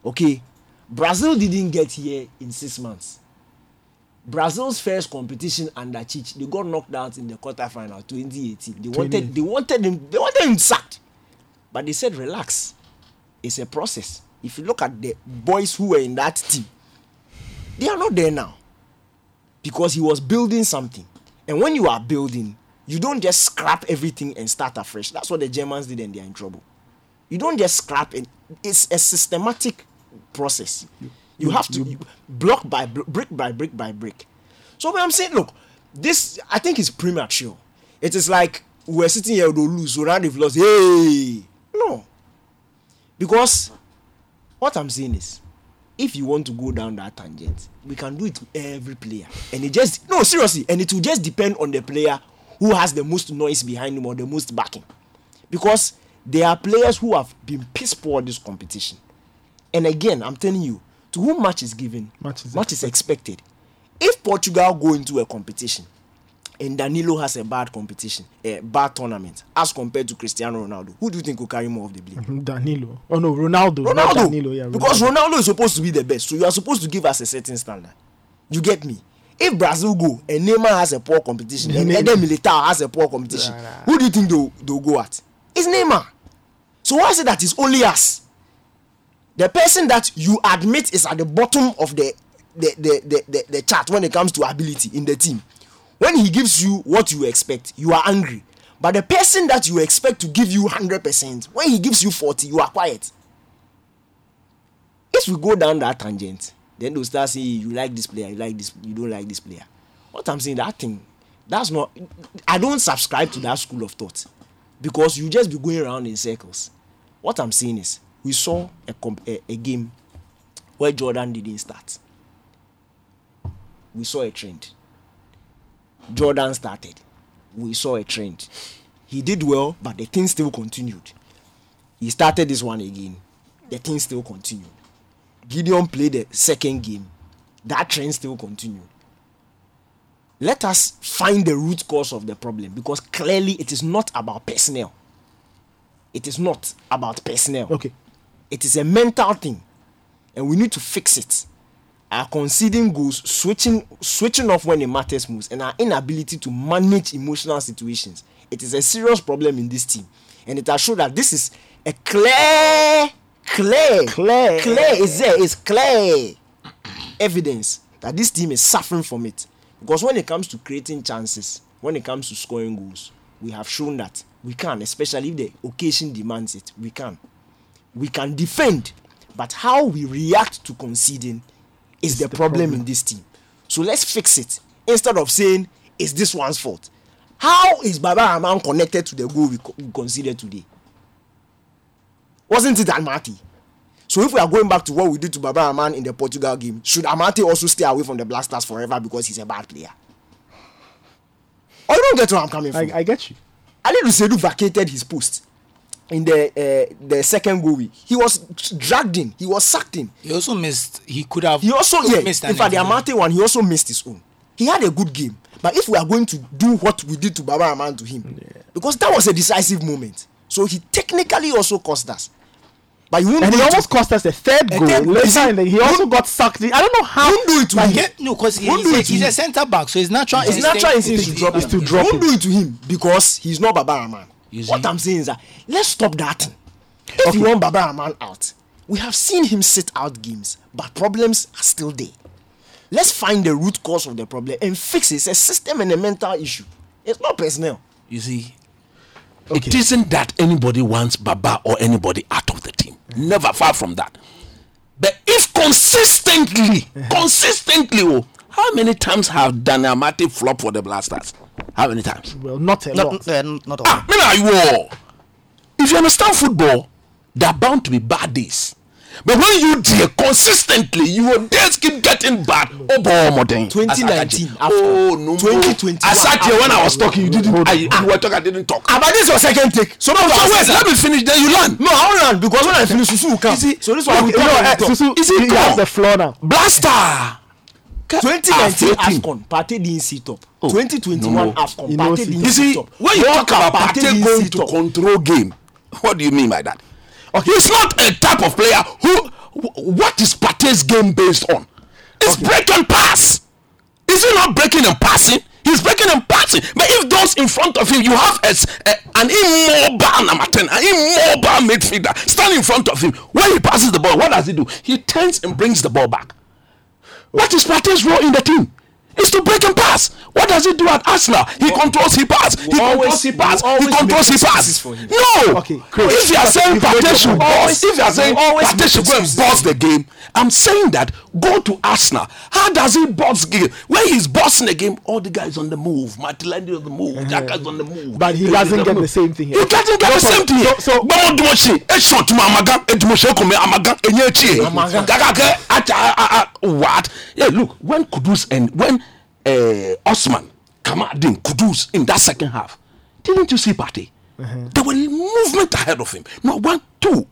Okay. Brazil didn't get here in 6 months. Brazil's first competition under Tite, they got knocked out in the quarterfinal 2018. They wanted him sacked. But they said, relax. It's a process. If you look at the boys who were in that team, they are not there now. Because he was building something. And when you are building, you don't just scrap everything and start afresh. That's what the Germans did, and they are in trouble. You don't just scrap it. It's a systematic process. You have to block by brick by brick by brick. So when I'm saying, look, this, I think it's premature. It is like we're sitting here, they'll lose. So now they've lost. Hey! No. Because what I'm saying is, if you want to go down that tangent, we can do it to every player. And it just... No, seriously. And it will just depend on the player who has the most noise behind him or the most backing. Because there are players who have been piss poor this competition. And again, I'm telling you, to whom much is given, much is expected. If Portugal go into a competition and Danilo has a bad competition, a bad tournament, as compared to Cristiano Ronaldo, who do you think will carry more of the blame? Danilo. Oh no, Ronaldo. Not Danilo, yeah. Ronaldo. Because Ronaldo is supposed to be the best, so you are supposed to give us a certain standard. You get me? If Brazil go and Neymar has a poor competition, and Eder Militão has a poor competition, who do you think they'll go at? It's Neymar. So why is it that it's only us? The person that you admit is at the bottom of the chart when it comes to ability in the team. When he gives you what you expect, you are angry. But the person that you expect to give you 100%, when he gives you 40, you are quiet. If we go down that tangent, then they'll start saying, you like this player, you don't like this player. What I'm saying, that thing, that's not... I don't subscribe to that school of thought. Because you just be going around in circles. What I'm saying is, we saw a game where Jordan didn't start. We saw a trend. Jordan started. We saw a trend. He did well, but the thing still continued. He started this one again. The thing still continued. Gideon played the second game. That trend still continued. Let us find the root cause of the problem, because clearly it is not about personnel. It is not about personnel. Okay. It is a mental thing, and we need to fix it. Our conceding goals, switching off when it matters most, and our inability to manage emotional situations. It is a serious problem in this team, and it has shown that this is a clear evidence that this team is suffering from it. Because when it comes to creating chances, when it comes to scoring goals, we have shown that we can, especially if the occasion demands it, we can. We can defend, but how we react to conceding is the problem in this team. So let's fix it. Instead of saying, it's this one's fault. How is Baba Rahman connected to the goal we conceded today? Wasn't it Amartey? So if we are going back to what we did to Baba Rahman in the Portugal game, should Amartey also stay away from the Blasters forever because he's a bad player? I don't get where I'm coming from. I get you. Ali Rusedu vacated his post. In the second goal, he was dragged in. He was sacked in. He also missed. He could have. He also missed. In fact, the Amartey one, he also missed his own. He had a good game, but if we are going to do what we did to Baba Rahman to him, because that was a decisive moment, so he technically also cost us. But he almost cost us the third goal. He also got sucked in. I don't know how. Don't do it to him. No, because he's a centre back, so his natural instinct is to drop him. Don't do it to him because he's not Baba Rahman. What I'm saying is that let's stop that. If you want Baba Rahman out, we have seen him sit out games, but problems are still there. Let's find the root cause of the problem and fix it. It's a system and a mental issue. It's not personnel. You see, It isn't that anybody wants Baba or anybody out of the team. Never, far from that. But if consistently, how many times have Daniel Crenting flopped for the Blasters? How many times? Well, not a lot. Not a lot. If you understand football, there are bound to be bad days. But when you deal consistently, your days keep getting bad. 2019 after. 2020. I sat here when I was talking. I didn't talk. But this was second take. So let me finish. Then you learn. No, I won't learn because when I finish, Susu will come. So this one, Susu is the floor now. Blaster. 2019 AFCON, Partey didn't sit up. 2021 AFCON, Partey didn't sit up. When you talk about Partey going to control game, what do you mean by that? He's not a type of player what is Partey's game based on? It's break and pass. Is he not breaking and passing? He's breaking and passing. But if those in front of him, you have an immobile number 10, an immobile midfielder, stand in front of him. When he passes the ball, what does he do? He turns and brings the ball back. What is Partey's role in the team? It's to break and pass. What does he do at Arsenal? He controls, he passes. No! If you are saying Partey should go and boss the game, I'm saying that go to Arsenal. How does he boss the game? When he's bossing the game, all the guys on the move. Martellandi is on the move. Jacka's on the move. But he doesn't get the same thing here. He doesn't get the same thing here. So, what? Yeah, look, when Kudus and Osman, Kamaldeen, Kudus in that second half, didn't you see Partey? There were movement ahead of him. Now 1-2,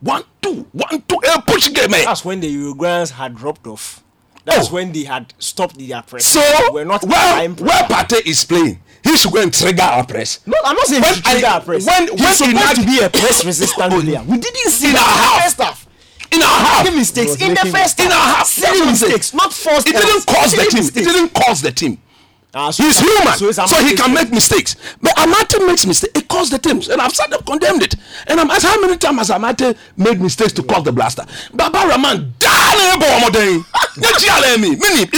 1-2, 1-2. Push game. That's when the Uruguayans had dropped off. That's when they had stopped their press. So where Partey is playing, he should go and trigger our press. No, I'm not saying he should trigger our press. When should not to be a press resistant player. We didn't see that first half. In our half, mistakes in the first. In our half, silly mistakes, not forced. It didn't cause the team. It didn't cause the team. He's human, so he can make mistakes. But Amartey makes mistakes. It caused the teams, and I've said I've condemned it. And I'm asked how many times has Amartey made mistakes to cause the blaster? Baba Rahman, is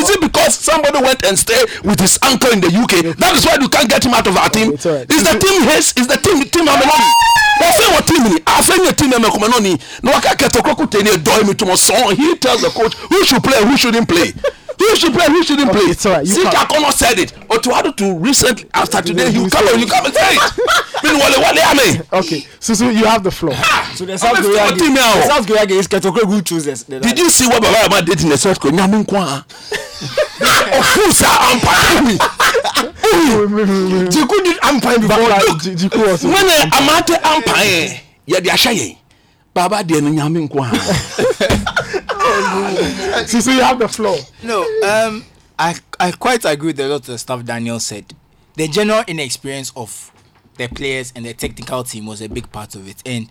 it because somebody went and stayed with his uncle in the UK? That is why you can't get him out of our team. Is the team his? Is the team he tells the coach who should play, who shouldn't play. Who should play? Who shouldn't play? It's all right. Sika Kono said it. Otto Addo to recently after today, you come and say it. Okay, Susu, you have the floor. So the South Korea game, is Kurt Okraku chooses. Did you see what Baba Rahman did in the South Korea? Djiku did umpire before. When Amartey umpire, yeah, they are shying. Baba did So you have the floor. No, I quite agree with a lot of the stuff Daniel said. The general inexperience of the players and the technical team was a big part of it. And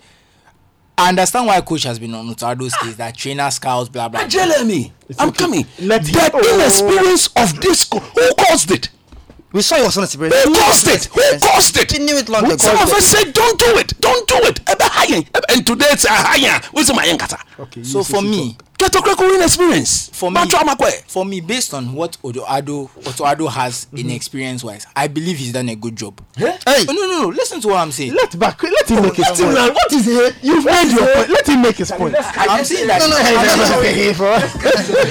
I understand why coach has been on Otado's case, that trainer, scouts, blah, blah, blah. Jeremy, I'm coming. The inexperience of this coach. Who caused it? We saw your son as a brother. Who caused it? He knew it long ago. Some of us said, don't do it. And today it's a higher. Where's my Nketiah? Okay. So for me, Kurt Okraku inexperience. For me, based on what Otto Addo has inexperience wise, I believe he's done a good job. Huh? Hey. Oh, no. Listen to what I'm saying. Let him make his point. What is it? You've made your point. Let him make his point. I'm saying that.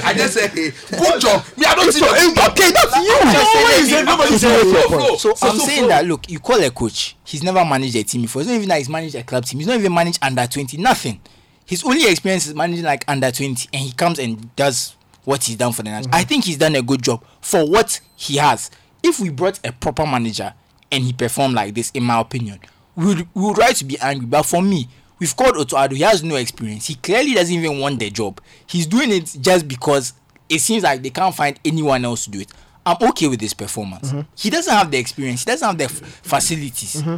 I just said, good job. Me, I don't see the okay. That's you. So I'm saying that. Look, you call a coach. He's never managed a team before. It's not even that he's managed a club team. He's not even managed under 20. Nothing. His only experience is managing like under 20, and he comes and does what he's done for the national. I think he's done a good job for what he has. If we brought a proper manager and he performed like this, in my opinion, we would right to be angry. But for me, we've called Otto Addo. He has no experience. He clearly doesn't even want the job. He's doing it just because it seems like they can't find anyone else to do it. I'm okay with his performance. Mm-hmm. He doesn't have the experience. He doesn't have the facilities. Mm-hmm.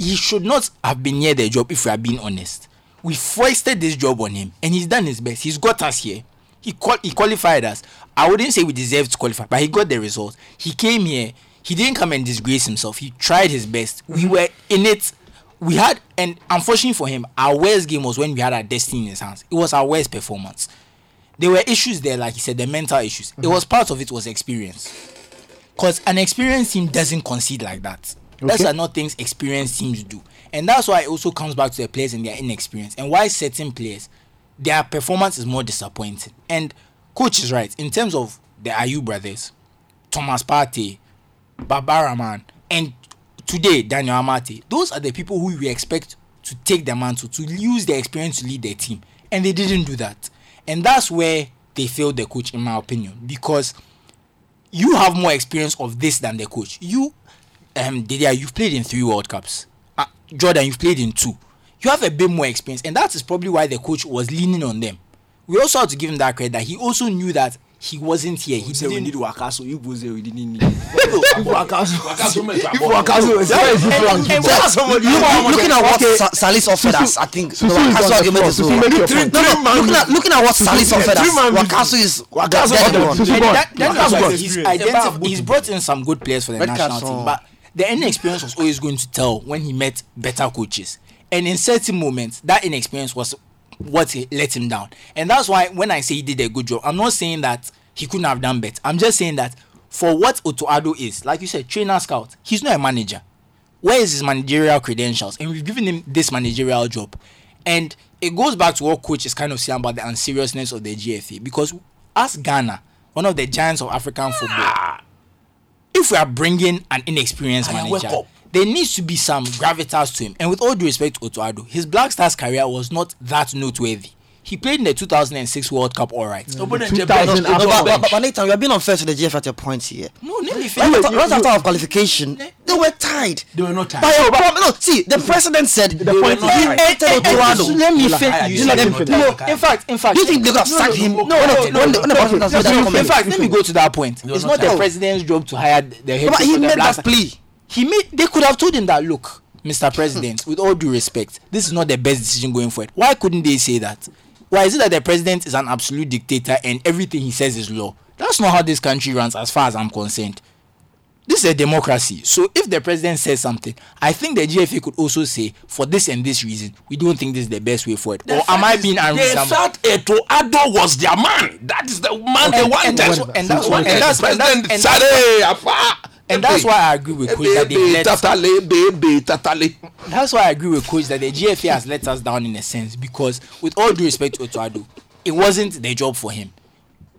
He should not have been near the job, if we are being honest. We foisted this job on him, and he's done his best. He's got us here. He qualified us. I wouldn't say we deserved to qualify, but he got the result. He came here. He didn't come and disgrace himself. He tried his best. We were in it. We had, and unfortunately for him, our worst game was when we had our destiny in his hands. It was our worst performance. There were issues there, like he said, the mental issues. Mm-hmm. It was part of it was experience. Because an experienced team doesn't concede like that. Okay. Those are not things experienced teams do. And that's why it also comes back to the players and their inexperience. And why certain players, their performance is more disappointing. And coach is right. In terms of the Ayew brothers, Thomas Partey, Baba Rahman, and today, Daniel Amartey, those are the people who we expect to take the mantle, to use their experience to lead their team. And they didn't do that. And that's where they failed the coach, in my opinion. Because you have more experience of this than the coach. You, Didier, you've played in 3 World Cups. Jordan, you've played in 2. You have a bit more experience. And that is probably why the coach was leaning on them. We also have to give him that credit. That he also knew that he wasn't here. He said, we need Wakaso. You both say we didn't need Wakaso. Wakaso is looking at what Salis offered us, I think. Wakaso argument is over. Looking at what Salis offered us, Wakaso is Wakaso. He's brought in some good players for the national team, but the inexperience was always going to tell when he met better coaches. And in certain moments, that inexperience was what let him down. And that's why when I say he did a good job, I'm not saying that he couldn't have done better. I'm just saying that for what Otto Addo is, like you said, trainer, scout, he's not a manager. Where is his managerial credentials? And we've given him this managerial job. And it goes back to what coach is kind of saying about the unseriousness of the GFA. Because as Ghana, one of the giants of African football, if we are bringing an inexperienced manager, there needs to be some gravitas to him. And with all due respect to Otto Addo, his Black Stars career was not that noteworthy. He played in the 2006 World Cup, all right. Yeah, but Nathan, you are being unfair to the GF at your points here. No, nearly fair. Right after our qualification, they were tied. They were not tied. The president said the point he entered Otto Addo. Let me finish. No, in fact, you think they could have sacked him? No. In fact, let me go to that point. It's not the president's job to hire the head. But he made that plea. They could have told him that, look, Mr. President, with all due respect, this is not the best decision going forward. Why couldn't they say that? Why is it that the president is an absolute dictator and everything he says is law? That's not how this country runs, as far as I'm concerned. This is a democracy. So if the president says something, I think the GFA could also say, for this and this reason, we don't think this is the best way forward. Or am I being unreasonable? They thought Otto Addo was their man. That is the man they wanted. And that's why I agree with Coach that the GFA has let us down in a sense, because with all due respect to Otto Addo, it wasn't their job for him.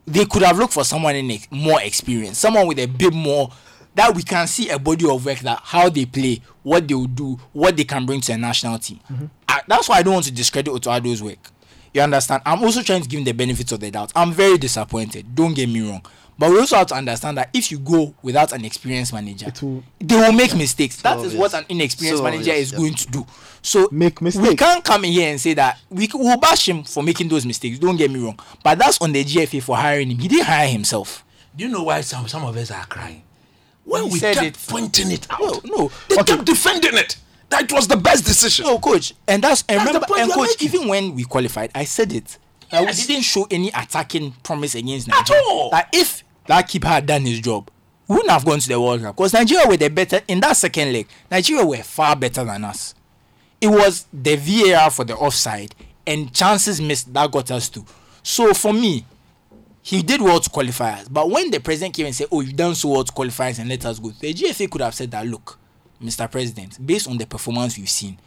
They could have looked for someone more experienced, someone with a bit more that we can see a body of work, that how they play, what they will do, what they can bring to a national team. Mm-hmm. That's why I don't want to discredit Otto Addo's work. You understand? I'm also trying to give him the benefits of the doubt. I'm very disappointed, don't get me wrong. But we also have to understand that if you go without an experienced manager, they will make mistakes. That is what an inexperienced manager is going to do. So make mistakes. We can't come in here and say that we will bash him for making those mistakes. Don't get me wrong. But that's on the GFA for hiring him. He didn't hire himself. Do you know why some of us are crying? When we kept pointing it out. No. They kept defending it. That was the best decision. No, coach. And that's, coach, even when we qualified, I said it. Yes. I didn't show any attacking promise against Nigeria. At all. That if that keeper had done his job, we wouldn't have gone to the World Cup. Because Nigeria were the better in that second leg. Nigeria were far better than us. It was the VAR for the offside and chances missed that got us to. So for me, he did well to qualify us. But when the president came and said, "Oh, you've done so well to qualify us and let us go," the GFA could have said that, "Look, Mr. President, based on the performance we've seen,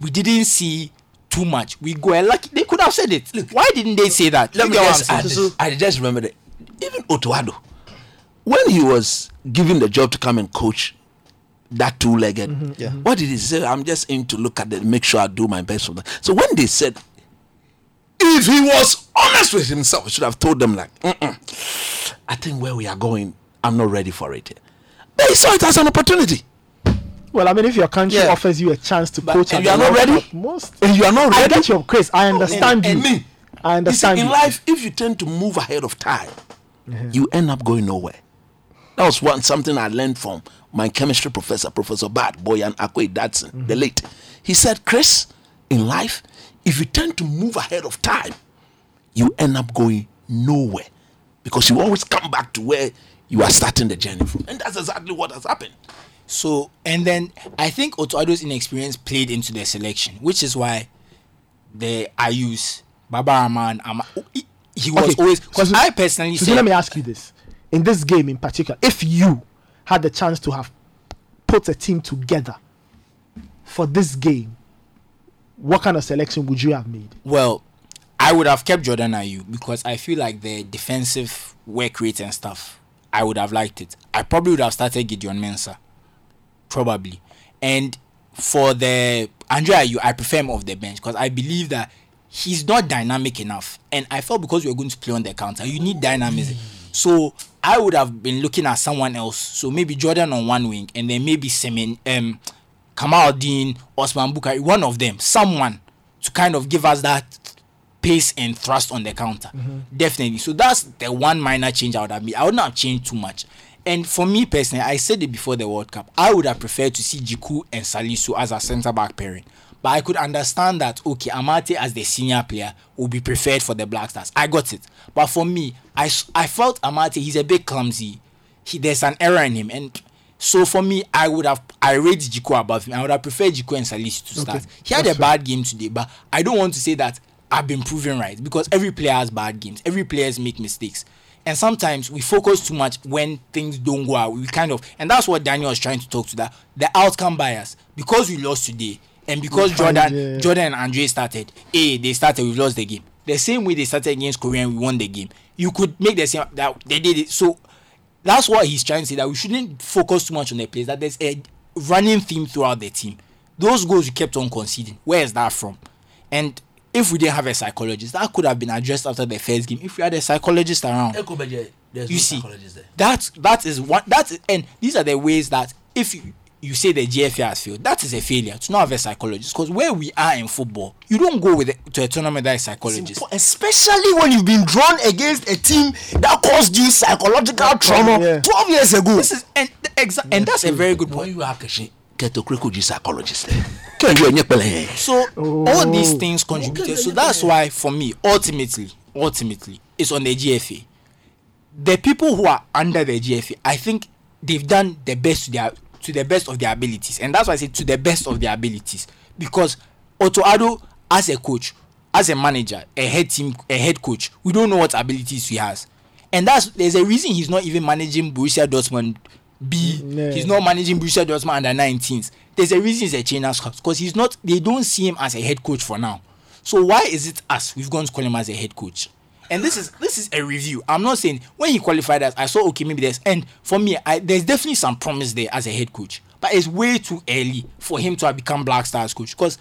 we didn't see too much. We go lucky." They could have said it. Look, why didn't they say that? Let me just add this. I just remember that. Even Otto Addo, when he was given the job to come and coach that two-legged, mm-hmm, yeah, what did he say? "I'm just in to look at it, make sure I do my best for that." So when they said, if he was honest with himself, he should have told them, like, "I think where we are going, I'm not ready for it." They saw it as an opportunity. Well, I mean, if your country offers you a chance to coach, and you are not ready, I get your case. I understand I understand. You see, in life, if you tend to move ahead of time, you end up going nowhere. That was something I learned from my chemistry professor, Professor Bad Boyan Akwe Datsun, the late. He said, "Chris, in life, if you tend to move ahead of time, you end up going nowhere, because you always come back to where you are starting the journey from." And that's exactly what has happened. So, and then I think Otto Addo's inexperience played into the selection, which is why the Ayews, Baba Rahman, he was always. Because I personally said, let me ask you this: in this game in particular, if you had the chance to have put a team together for this game, what kind of selection would you have made? Well, I would have kept Jordan Ayew, because I feel like the defensive work rate and stuff, I would have liked it. I probably would have started Gideon Mensah. Probably. And for the Andre Ayew, I prefer him off the bench, because I believe that he's not dynamic enough. And I felt because we were going to play on the counter, you need dynamism. So I would have been looking at someone else. So maybe Jordan on one wing, and then maybe Semin, Kamaldeen, Osman Bukari, one of them, someone to kind of give us that pace and thrust on the counter. Definitely. So that's the one minor change I would have made. I would not change too much. And for me personally, I said it before the World Cup, I would have preferred to see Djiku and Salisu as a centre-back pairing. But I could understand that, okay, Amartey as the senior player would be preferred for the Black Stars. I got it. But for me, I felt Amartey, he's a bit clumsy. There's an error in him. And so for me, I rate Djiku above him. I would have preferred Djiku and Salisu to start. He had a bad game today, but I don't want to say that I've been proven right, because every player has bad games. Every player makes mistakes. And sometimes we focus too much when things don't go out. We kind of, and that's what Daniel was trying to talk to, that the outcome bias. Because we lost today, and because Jordan and Andre started, we lost the game. The same way they started against Korea and we won the game. You could make the same that they did it. So that's what he's trying to say, that we shouldn't focus too much on the players. That there's a running theme throughout the team. Those goals we kept on conceding, where is that from? And if we didn't have a psychologist, that could have been addressed after the first game. If we had a psychologist around, psychologist there. That is, and these are the ways that if you say the GFA has failed, that is a failure to not have a psychologist. Because where we are in football, you don't go to a tournament that is psychologist, especially when you've been drawn against a team that caused you psychological trauma 12 years ago. That's a very good point. Kurt Okraku is a psychologist. So all these things contributed. So that's why, for me, ultimately, it's on the GFA. The people who are under the GFA, I think they've done the best to the best of their abilities, and that's why I say to the best of their abilities, because Otto Addo, as a coach, as a manager, a head coach, we don't know what abilities he has, and there's a reason he's not even managing Borussia Dortmund. He's not managing Borussia Dortmund under 19s. There's a reason he's a trainer's coach, because he's not. They don't see him as a head coach for now. So why is it us? We've gone to call him as a head coach. And this is a review. I'm not saying when he qualified as I saw, okay, maybe there's, and for me, there's definitely some promise there as a head coach. But it's way too early for him to have become Black Stars coach. Because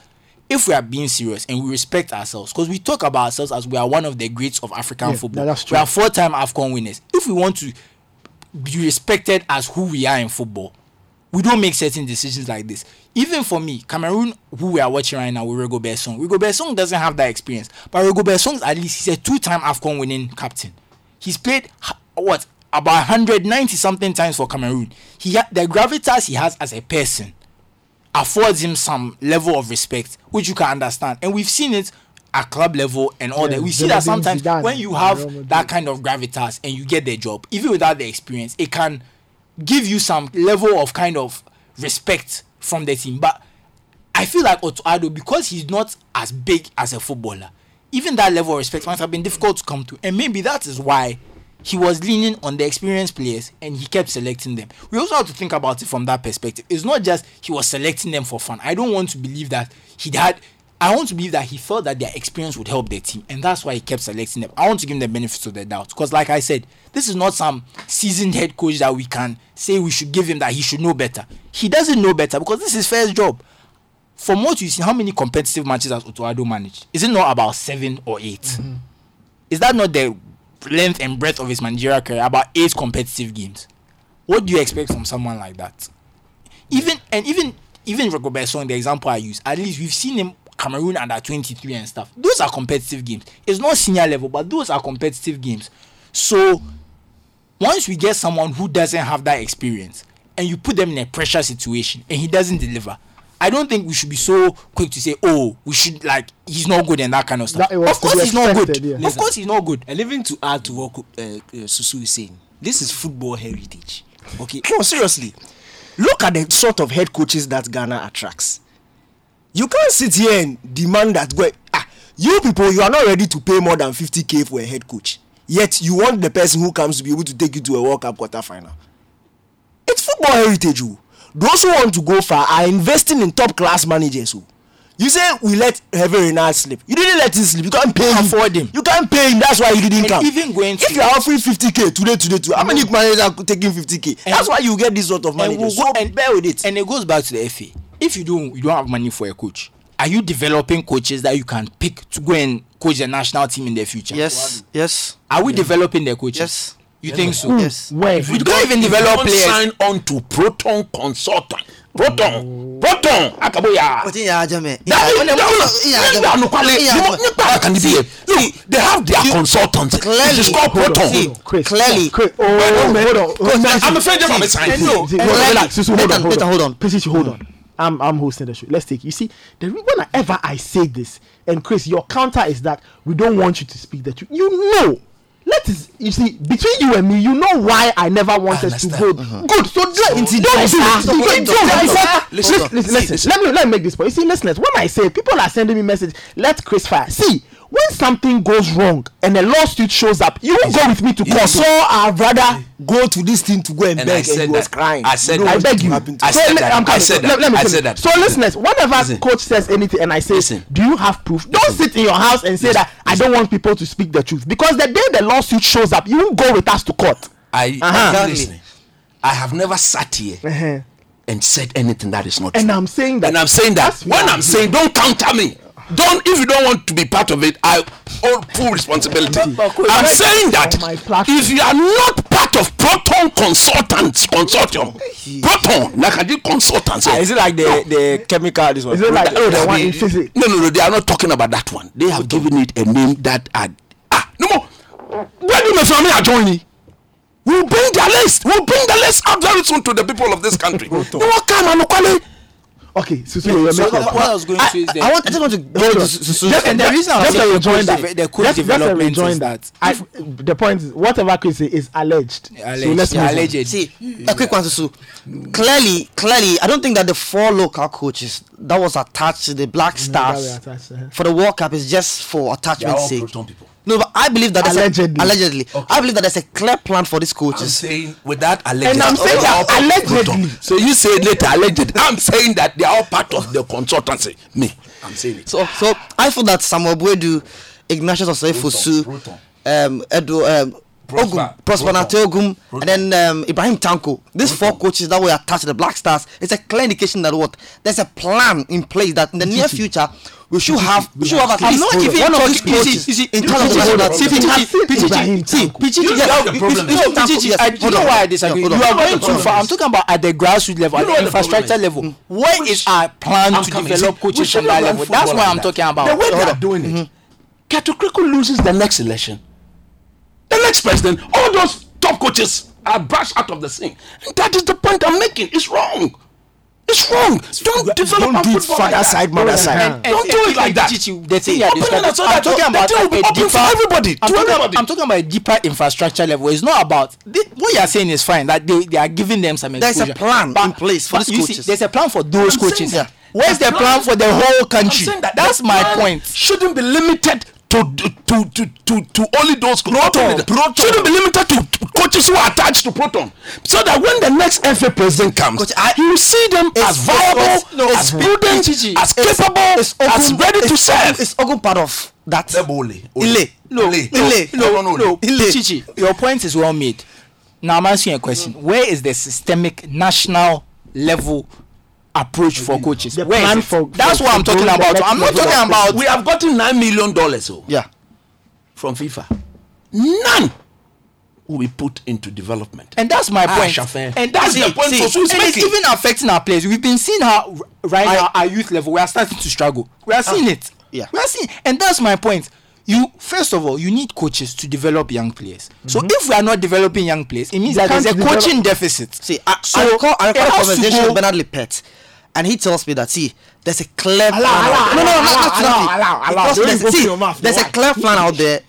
if we are being serious and we respect ourselves, because we talk about ourselves as we are one of the greats of African football. That's true. We are 4-time AFCON winners. If we want to be respected as who we are in football, we don't make certain decisions like this. Even for me, Cameroon, who we are watching right now, with Rigobert Song. Rigobert Song doesn't have that experience. But Rigobert Song, at least, he's a 2-time AFCON winning captain. He's played, about 190-something times for Cameroon. The gravitas he has as a person affords him some level of respect, which you can understand. And we've seen it at club level and all that. We see that sometimes when you have that kind of gravitas and you get the job, even without the experience, it can give you some level of kind of respect from the team. But I feel like Otto Addo, because he's not as big as a footballer, even that level of respect might have been difficult to come to. And maybe that is why he was leaning on the experienced players and he kept selecting them. We also have to think about it from that perspective. It's not just he was selecting them for fun. I want to believe that he felt that their experience would help their team, and that's why he kept selecting them. I want to give him the benefit of the doubt, because like I said, this is not some seasoned head coach that we can say we should give him that he should know better. He doesn't know better because this is his first job. From what you see, how many competitive matches has Otto Addo managed? Is it not about 7 or 8? Mm-hmm. Is that not the length and breadth of his managerial career? About 8 competitive games. What do you expect from someone like that? Even Rigobert Song, the example I use, at least we've seen him Cameroon under 23 and stuff. Those are competitive games. It's not senior level, but those are competitive games. So once we get someone who doesn't have that experience and you put them in a pressure situation and he doesn't deliver, I don't think we should be so quick to say, he's not good and that kind of stuff. Of course he's not good. Yeah. Of course he's not good. And even to add to what Susu is saying, this is football heritage. Okay. No, seriously. Look at the sort of head coaches that Ghana attracts. You can't sit here and demand that you people, you are not ready to pay more than 50k for a head coach. Yet you want the person who comes to be able to take you to a World Cup quarterfinal. It's football heritage. Those who want to go far are investing in top-class managers. You say we let Hervé Renard slip. You didn't let him slip. You can't pay him. Afford him. You can't pay him. That's why he didn't come. Even going to, if you are offering 50k today, how many managers are taking 50k? That's why you get this sort of money. And bear with it. And it goes back to the FA. If you don't have money for a coach, are you developing coaches that you can pick to go and coach the national team in the future? Yes. Are we developing the coaches? Yes. You think so? Yes. Where? If we don't even develop players. Sign on to Proton Consultant. Proton. Akaboya. They have their consultants. Clearly, it's called Proton. Clearly. I'm afraid they're not signing. Hold on. Please, hold on. I'm hosting the show. Let's take it. You see, whenever I say this, and Chris, your counter is that we don't want you to speak the truth. You know. Between you and me, you know why I never wanted to go. Mm-hmm. Good. So don't do it. Let me make this point. You see, listeners, when I say people are sending me messages, let Chris fire. See, when something goes wrong and a lawsuit shows up, you won't go with me to court. So I'd rather go to this thing to go and beg. And he was crying. I said that. So listeners, whenever coach says anything and I say, do you have proof? Don't sit in your house and say that I don't want people to speak the truth. Because the day the lawsuit shows up, you won't go with us to court. I have never sat here and said anything that is not true. And I'm saying that, don't counter me. If you don't want to be part of it, I hold full responsibility. I'm saying that if you are not part of Proton Consortium, Proton, is it like the chemical? This one? Is it like the one in physics? No, they are not talking about that one. They have given it a name that no more. Where do my family are joining? We'll bring the list. Up very soon to the people of this country. Okay, so what I was going to is that I just want to go to Susu. And the reason I was going to the coach development is that the point is whatever Chris says is alleged. So let's move on. See, a quick one, Susu. Clearly, I don't think that the 4 local coaches that was attached to the Black Stars for the World Cup is just for attachment's sake. No, but I believe that allegedly. Okay. I believe that there's a clear plan for these coaches. I'm saying with that allegedly. And I'm saying that allegedly. So you say later allegedly. I'm saying that they are all part of the consultancy. Me, I'm saying it. So I feel that Samuel Buedu, Ignatius Osei Fosu, Prosper Nateogum, and then Ibrahim Tanko. These four coaches that were attached to the Black Stars, it's a clear indication that what there's a plan in place that in the near future we should have at least one of these coaches in terms of PGG. I don't know why I disagree. You are going too far. I'm talking about at the grassroots level, at the infrastructure level. Where is our plan to develop coaches from that level? That's what I'm talking about. The way they are doing it, Kurt Okraku loses the next election. The next president, all those top coaches are brushed out of the scene. And that is the point I'm making. It's wrong. It's wrong. Don't develop a football like that. Side, mother side. And don't do it like that. The thing you are describing, I'm talking about a deeper infrastructure level. It's not about what you are saying is fine. That they are giving them some exposure. There's a plan in place for these coaches. There's a plan for those coaches. Where's the plan for the whole country? That's my point. Shouldn't be limited to only those Proton. Shouldn't be limited to coaches who are attached to Proton, so that when the next FA president comes, you see them as viable, as prudent, as capable, as ready to serve. It's all part of that. No. Chichi, your point is well made. Now I'm answering a question. Where is the systemic national level approach for coaches? Where is for, that's for, what I'm talking about. I'm not talking about we have gotten $9 million from FIFA. None will be put into development, and that's my point. And that's the point. It's even affecting our players. We've been seeing how right now our youth level we are starting to struggle. We are seeing it. Yeah, we are seeing, and that's my point. You first of all, you need coaches to develop young players. Mm-hmm. So if we are not developing young players, it means that there's a coaching deficit. See, I recall a conversation with Bernard Lepet, and he tells me that there's a clear plan. There's a clear plan out there.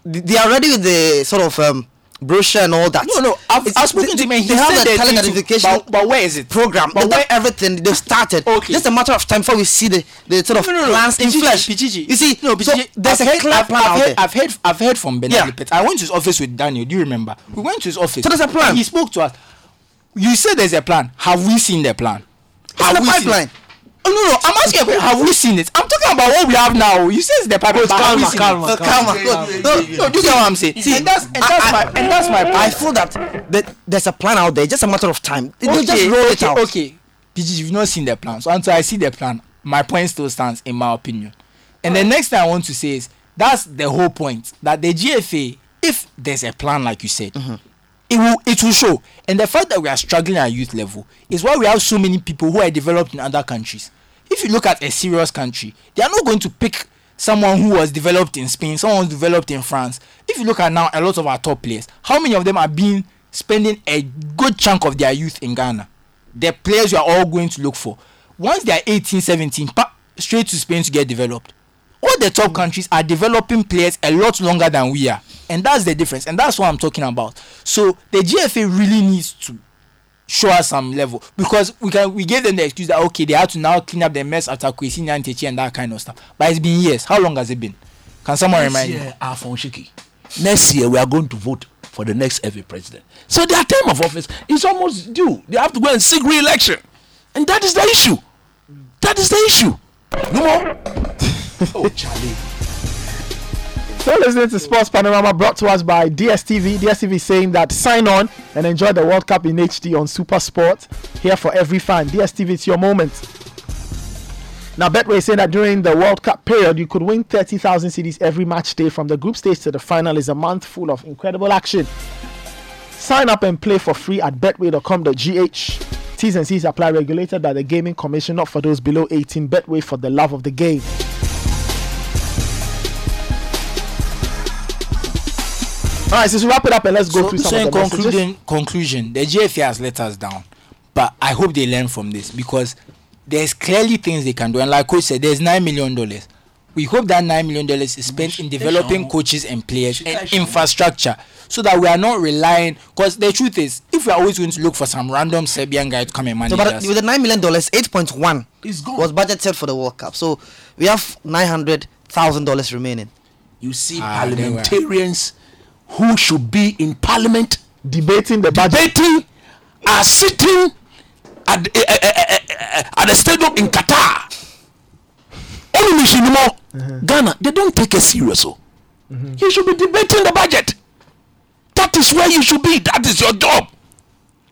They are ready with the sort of brochure and all that. No. I've spoken to him. They have the talent identification, but where is it? Program. But where everything they've started. Okay. Just a matter of time before we see the sort of plans in flesh. You see, there's a clear plan out there. I've heard from Bernard Lepet. I went to his office with Daniel. Do you remember? We went to his office. So there's a plan. He spoke to us. You said there's a plan. Have we seen the plan? Have we seen it? No, I'm asking you, have we seen it? I'm talking about what we have now. You say it's the pipeline. Calm. No, do you get what I'm saying? See, and that's my point. I feel that there's a plan out there. Just a matter of time. Just roll it out. Okay, PG, you've not seen the plan. So until I see the plan, my point still stands, in my opinion. And the next thing I want to say is that's the whole point. That the GFA, if there's a plan, like you said, it will show. And the fact that we are struggling at youth level is why we have so many people who are developed in other countries. If you look at a serious country, they are not going to pick someone who was developed in Spain, someone who was developed in France. If you look at now a lot of our top players, how many of them are spending a good chunk of their youth in Ghana? The players you are all going to look for. Once they are 18, 17, straight to Spain to get developed. All the top countries are developing players a lot longer than we are. And that's the difference. And that's what I'm talking about. So the GFA really needs to show us some level. Because we gave them the excuse that, okay, they have to now clean up the mess after Kwesi Nyantechi and that kind of stuff. But it's been years. How long has it been? Can someone remind me? Next year, we are going to vote for the next FA president. So their term of office is almost due. They have to go and seek re-election. And that is the issue. No more. Oh, Charlie. So listening to Sports Panorama, brought to us by DSTV. DSTV saying that sign on and enjoy the World Cup in HD on Supersport. Here for every fan. DSTV, it's your moment. Now, Betway is saying that during the World Cup period, you could win 30,000 cedis every match day. From the group stage to the final is a month full of incredible action. Sign up and play for free at betway.com.gh. T's and C's apply, regulated by the Gaming Commission, not for those below 18. Betway, for the love of the game. All right, so wrap it up and let's go through some of the conclusion, the GFA has let us down, but I hope they learn from this, because there's clearly things they can do. And like Coach said, there's $9 million. We hope that $9 million is spent in developing coaches and players and infrastructure, so that we are not relying. Because the truth is, if we are always going to look for some random Serbian guy to come and manage us, with the $9 million, 8.1 was budgeted for the World Cup. So we have $900,000 remaining. You see, parliamentarians who should be in parliament debating the budget are sitting at the stadium in Qatar. Ghana, they don't take it serious. Mm-hmm. You should be debating the budget. That is where you should be. That is your job.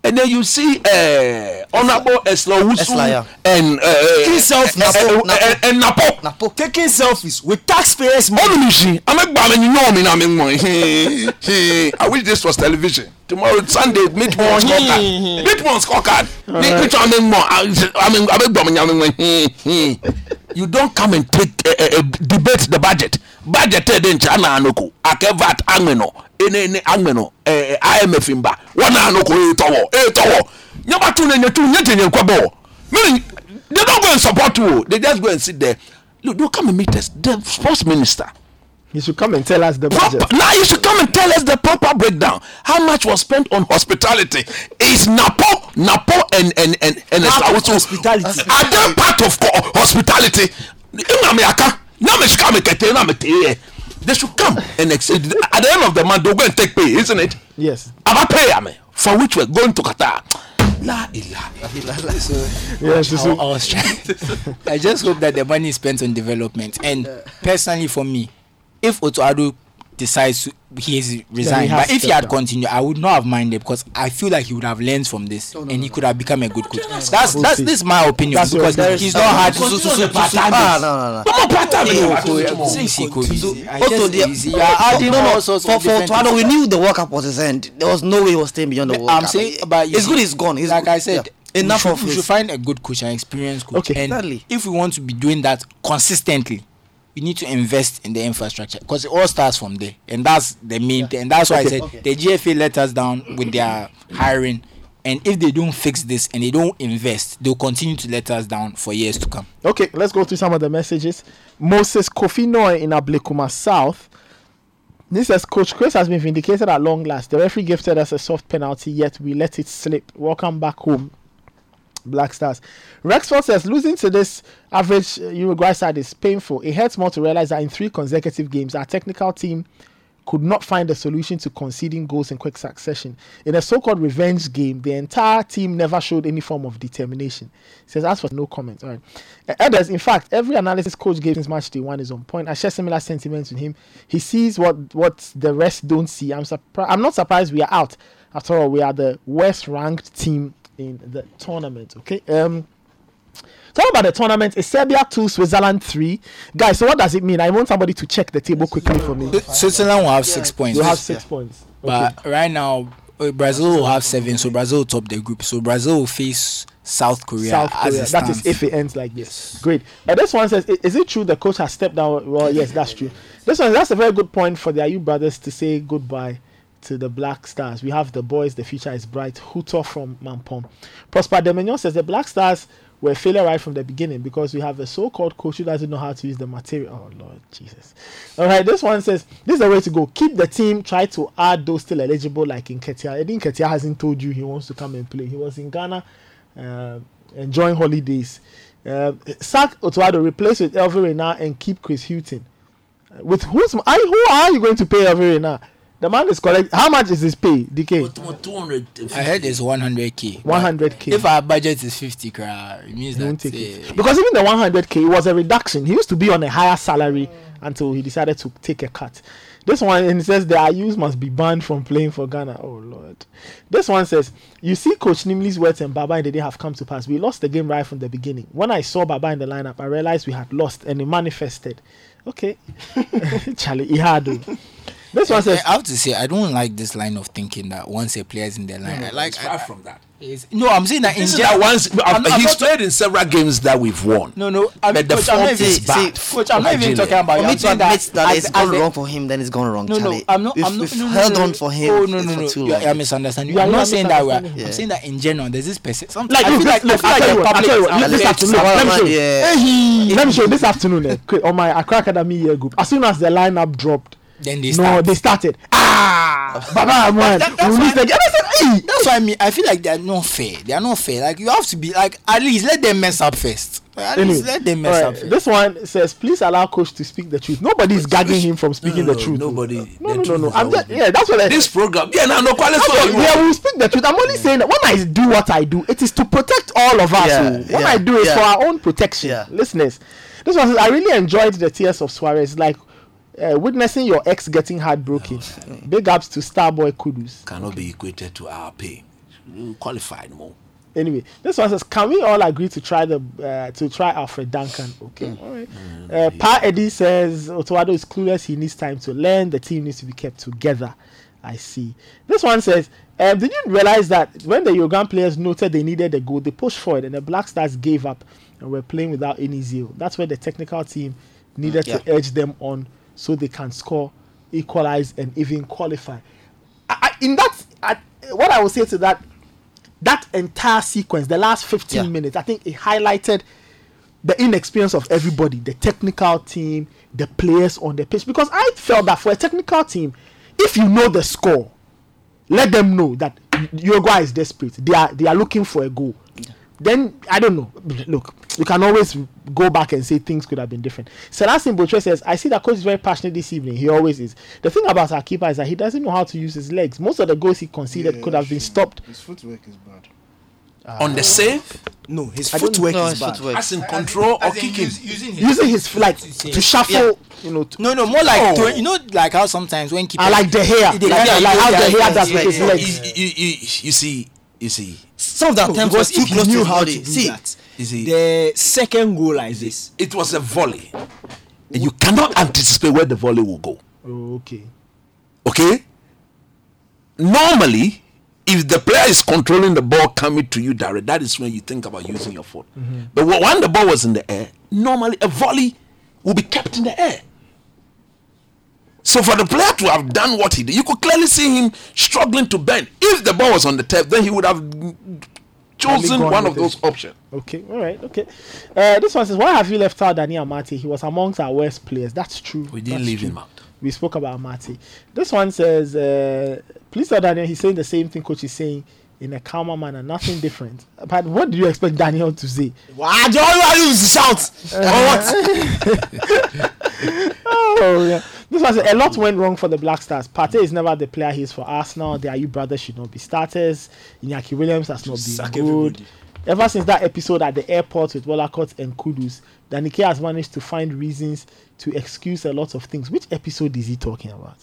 And then you see Honorable Eslawusu and Napo taking selfies with taxpayers' money. I wish this was television. Tomorrow, Sunday, Midmore scorecard. Midmore scorecard. You don't come and take debate the budget. Budgeted in China, Anoko, Akevat Angeno, Ene Angeno, IMF Imba, Wana Anoko, Etowo. Never tune in the two Nathan Kwabo. Meaning, they don't go and support you, they just go and sit there. Look, you come and meet us, the sports minister. You should come and tell us the budget. Now you should come and tell us the proper breakdown. How much was spent on hospitality? Is Napo, and hospitality? Are they part of hospitality? They should come and exit. At the end of the month, they'll go and take pay, isn't it? Yes. Our pay, for which we're going to Qatar. I just hope that the money is spent on development. And personally, for me, if Otto Addo decides he is resigned, but if he had continued, I would not have minded, because I feel like he would have learned from this and he could have become a good coach. That's this is my opinion, because he's not hard to Otto, we knew the World Cup was his end. There was no way he was staying beyond the World Cup. I'm saying, but it's good, it's gone. Like I said, enough of it. We should find a good coach, an experienced coach, and if we want to be doing that consistently, you need to invest in the infrastructure, because it all starts from there, and that's the main thing. And that's why I said the GFA let us down with their hiring, and if they don't fix this and they don't invest, they'll continue to let us down for years to come. Okay, let's go through some of the messages. Moses Kofi Noy in Ablekuma South. This says, Coach Chris has been vindicated at long last. The referee gifted us a soft penalty, yet we let it slip. Welcome back home, Black Stars. Rexford says, losing to this average Uruguay side is painful. It hurts more to realize that in 3 consecutive games, our technical team could not find a solution to conceding goals in quick succession. In a so-called revenge game, the entire team never showed any form of determination. He says, as for no comment. All right. Others, in fact, every analysis coach gave since match day 1 is on point. I share similar sentiments with him. He sees what the rest don't see. I'm not surprised we are out. After all, we are the worst-ranked team in the tournament. Okay, talk about the tournament. It's Serbia 2, Switzerland 3. Guys, so what does it mean? I want somebody to check the table quickly for me. Switzerland will have 6 points. We'll have 6 points. Okay. But right now, Brazil will have 7, so Brazil will top the group. So Brazil will face South Korea. As that is if it ends like this. Yes. Great. And this one says, is it true the coach has stepped down? Well, yes, that's true. This one, that's a very good point for the Ayew brothers to say goodbye to the Black Stars. We have the boys, the future is bright. Huto from Mampong. Prosper Demignon says the Black Stars were a failure right from the beginning because we have a so-called coach who doesn't know how to use the material. Oh Lord Jesus. Alright, this one says this is the way to go. Keep the team, try to add those still eligible like Nketiah. Nketiah hasn't told you he wants to come and play. He was in Ghana enjoying holidays. Sack Otto Addo, replace with Elvin Renard and keep Chris Hughton. With who are you going to pay Elvin Renard? The man is correct. How much is his pay, DK? 200. I heard it's 100k. 100k. If our budget is 50, it means that it. Because even the 100k was a reduction. He used to be on a higher salary until he decided to take a cut. This one, and it says the Ayus must be banned from playing for Ghana. Oh Lord. This one says, you see Coach Nimli's words and Baba and Dede have come to pass. We lost the game right from the beginning. When I saw Baba in the lineup, I realized we had lost and it manifested. Okay. Charlie Ihado. This one says, I have to say, I don't like this line of thinking that once a player is in the line, I like far from that. No, I'm saying that he's played in several games that we've won. No, I mean, but the form is bad. Coach, I'm not even talking about you. That it's gone wrong for him, then it's gone wrong. No, I'm not held on for him. Oh, no. Too long. I misunderstand you. I'm not saying that. I'm saying that in general, there's this person. Let me show you this afternoon on my Accra Academy year group. As soon as the lineup dropped. Then they started. Baba Rahman. That's why I feel like they are not fair. Like you have to be like, at least let them mess up first. At least let them mess up first. This one says, please allow coach to speak the truth. Nobody is gagging him from speaking the truth. Nobody. That's what I said. This program. We will speak the truth. I'm only saying that when I do what I do, it is to protect all of us. What I do is for our own protection, listeners. This one says, I really enjoyed the tears of Suarez. Like. witnessing your ex getting heartbroken. Big ups to Starboy Kudus. Cannot be equated to our pay. Qualified more. Anyway, this one says, can we all agree to try the to try Alfred Duncan? Okay, all right. Pa Eddie says Otto Addo is clueless. He needs time to learn. The team needs to be kept together. I see. This one says, did you realize that when the Uruguayan players noted they needed a goal, they pushed for it, and the Black Stars gave up and were playing without any zeal? That's where the technical team needed to urge them on so they can score, equalize, and even qualify. What I will say to that. That entire sequence, the last 15 minutes, I think it highlighted the inexperience of everybody, the technical team, the players on the pitch. Because I felt that for a technical team, if you know the score, let them know that Uruguay is desperate. They are looking for a goal. Yeah. Then, I don't know. Look, you can always go back and say things could have been different. Selassie Botre says, I see that coach is very passionate this evening. He always is. The thing about our keeper is that he doesn't know how to use his legs. Most of the goals he conceded could have been stopped. His footwork is bad. On the save? No, his footwork is bad. Footwork. As in control or kicking. Using his flight to shuffle. Yeah. More like like how sometimes when keepers... like the hair. Like how the hair does with his legs. You see... Some of the attempts was too close to how they see that. The second goal like this. It was a volley. And you cannot anticipate where the volley will go. Okay? Normally, if the player is controlling the ball coming to you direct, that is when you think about using your foot. Mm-hmm. But when the ball was in the air, normally a volley will be kept in the air. So for the player to have done what he did, you could clearly see him struggling to bend. If the ball was on the turf, then he would have chosen one of those options. Okay, all right, okay. This one says, why have you left out Daniel Amartey? He was amongst our worst players. That's true. We didn't leave him out. We spoke about Amartey. This one says, please tell Daniel, he's saying the same thing coach is saying in a calmer manner, nothing different. But what do you expect Daniel to say? Why do you shout? What? Oh, yeah. This was a lot went wrong for the Black Stars. Partey is never the player he is for Arsenal. The Ayew brothers should not be starters. Iñaki Williams has not been good. Everybody. Ever since that episode at the airport with Walcott and Kudus, Danike has managed to find reasons to excuse a lot of things. Which episode is he talking about?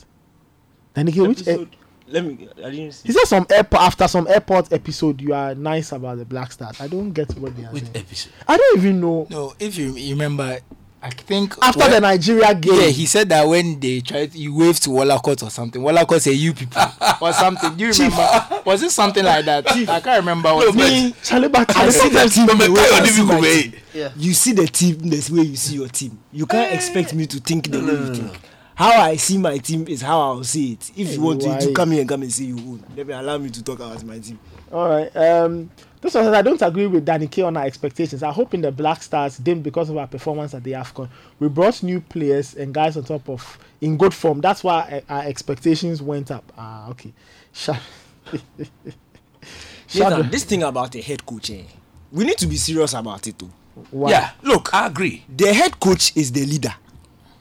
Danike, which episode? I didn't see. He said after some airport episode, you are nice about the Black Stars. I don't get what they are saying. Which episode? I don't even know. No, if you remember. I think after the Nigeria game, he said that when they tried, he waved to Walcott or something. Walcott said, "You people" or something. Do you remember? Was it something like that? I can't remember. You see the team this way. You see your team. You can't expect me to think the way you think. How I see my team is how I'll see it. If you want to come here and see your own, then allow me to talk about my team. All right. This one says, I don't agree with Danny K on our expectations. I hope in the Black Stars dimmed because of our performance at the AFCON. We brought new players and guys on top of in good form. That's why our expectations went up. Ah, okay. This thing about the head coach, we need to be serious about it too. Why? Yeah, look, I agree. The head coach is the leader.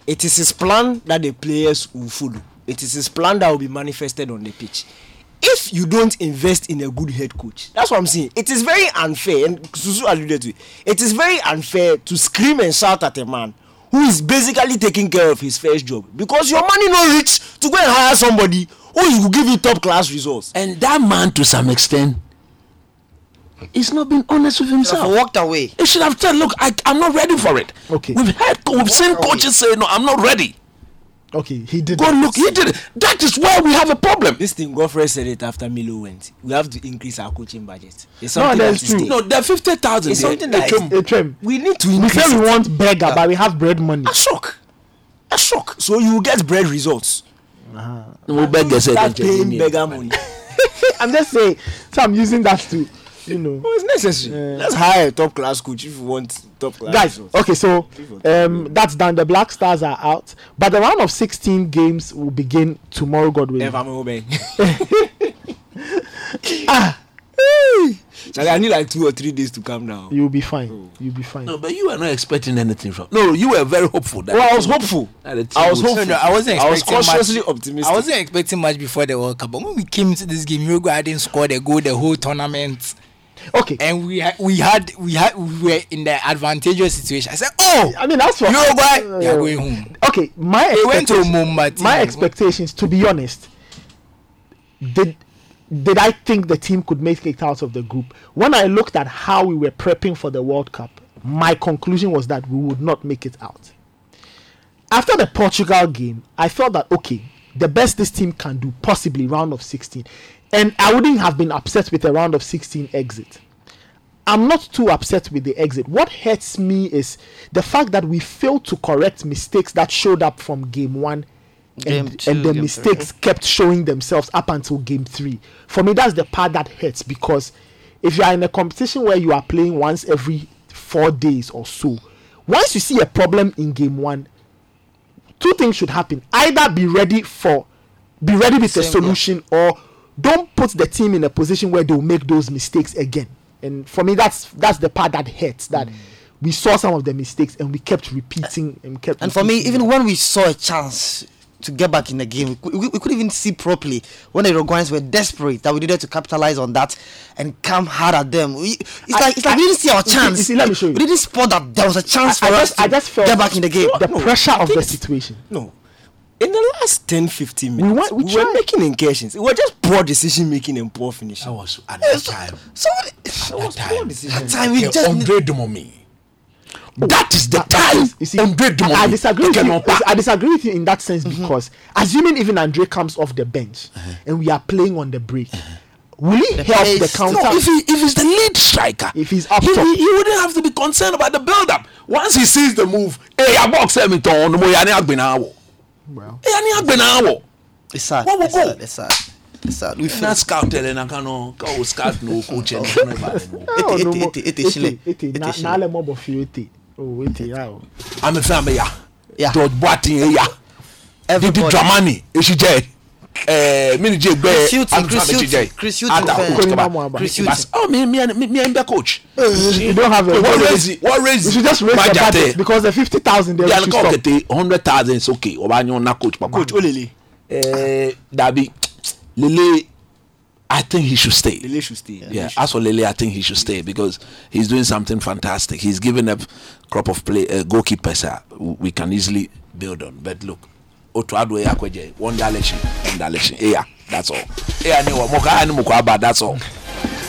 It is his plan that the players will follow. It is his plan that will be manifested on the pitch. If you don't invest in a good head coach, that's what I'm saying. It is very unfair, and Susu alluded to it. It is very unfair to scream and shout at a man who is basically taking care of his first job because your money not rich to go and hire somebody who will give you top class results. And that man, to some extent, he's not been honest with himself. He walked away. He should have said, "Look, I'm not ready for it." Okay. We've seen coaches say, "No, I'm not ready." Okay, he did. Go look, he did it. That is where we have a problem. This thing, Godfrey said it after Milo went. We have to increase our coaching budget. It's something that's true. No, they're 50,000. It's something that we need to increase. We say we want beggar, but we have bread money. A shock. So you get bread results. We'll beggar said paying beggar money. I'm just saying. So I'm using that too. Well, it's necessary. Let's hire a top class coach if you want top class guys. Okay, so that's done. The Black Stars are out, but the round of 16 games will begin tomorrow. God willing. Never mind. I need like 2 or 3 days to calm down. You'll be fine. You'll be fine. No, but you were not expecting anything from. No, you were very hopeful. I was hopeful. I was hopeful. No, I wasn't. I was cautiously optimistic. I wasn't expecting much before the World Cup. But when we came to this game, Uruguay didn't score the goal the whole tournament. Okay. And we were in the advantageous situation. I said, oh, I mean, that's what Uruguay, they are going home. Okay, my expectations, to be honest, did I think the team could make it out of the group? When I looked at how we were prepping for the World Cup, my conclusion was that we would not make it out. After the Portugal game, I felt that, okay, the best this team can do, possibly round of 16. And I wouldn't have been upset with a round of 16 exit. I'm not too upset with the exit. What hurts me is the fact that we failed to correct mistakes that showed up from game one. And the mistakes kept showing themselves up until game three. For me, that's the part that hurts, because if you are in a competition where you are playing once every 4 days or so, once you see a problem in game one, two things should happen. Either be ready with a solution, or don't put the team in a position where they'll make those mistakes again. And for me, that's the part that hurts, that we saw some of the mistakes and we kept repeating and kept. And for me, even when we saw a chance to get back in the game, we couldn't even see properly when the Uruguayans were desperate that we needed to capitalize on that and come hard at them. It's like we didn't see our chance. You see, let me show you. We didn't spot that there was a chance for us to get back in the game. The pressure of the situation. No. In the last 10-15 minutes, we were making incursions. It was just poor decision making and poor finishing. That was at that time. I disagree with you in that sense, because assuming even Andre comes off the bench and we are playing on the break, will he help the counter? No, if he's the lead striker, if he's up top, he wouldn't have to be concerned about the build-up. Once he sees the move, hey, I box him into on the way. I have been out. Well, it's sad. It's sad. We not scouted and I can't go scout no coach and I'm a family. Yeah. George Boating. Yeah. Everybody. Dramani. She did. Chris Hughton. Oh, me and the coach. You don't have a what raise? You should just raise the budget, because the 50,000 there. Yeah, go get the 100,000. It's okay. Obanyo na coach, Papa. Coach Olele. Lele, I think he should stay. Yeah, as for Lele, I think he should stay because he's doing something fantastic. He's given up crop of play goalkeepers we can easily build on. But look. Otto Addo, one direction. Yeah, that's all. That's all.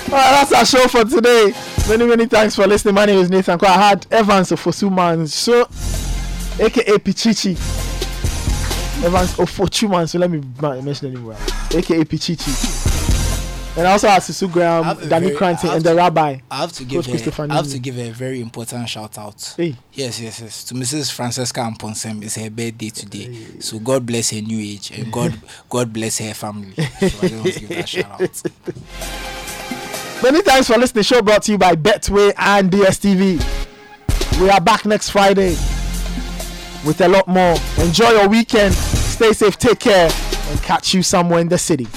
Well, that's our show for today. Many, many thanks for listening. My name is Nathan Kwa. I had Evans Ofosuman, so aka Pichichi. Evans Ofochuman, so let me mention anywhere. Aka Pichichi. And also our Susu Graham, Daniel Crenting, and the Rabbi. I have to give a very important shout out. Hey. Yes. To Mrs. Francesca Amponsem. It's her birthday today. Hey. So God bless her new age, and God bless her family. So I just want to give that shout out. Many thanks for listening. The show brought to you by Betway and DSTV. We are back next Friday with a lot more. Enjoy your weekend. Stay safe. Take care. And catch you somewhere in the city.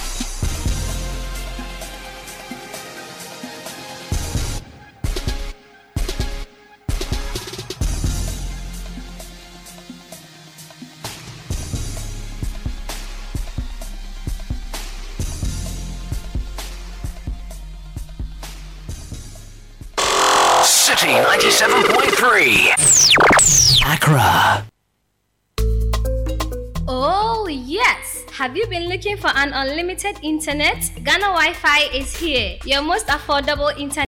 Accra. Oh yes! Have you been looking for an unlimited internet? Ghana Wi-Fi is here. Your most affordable internet.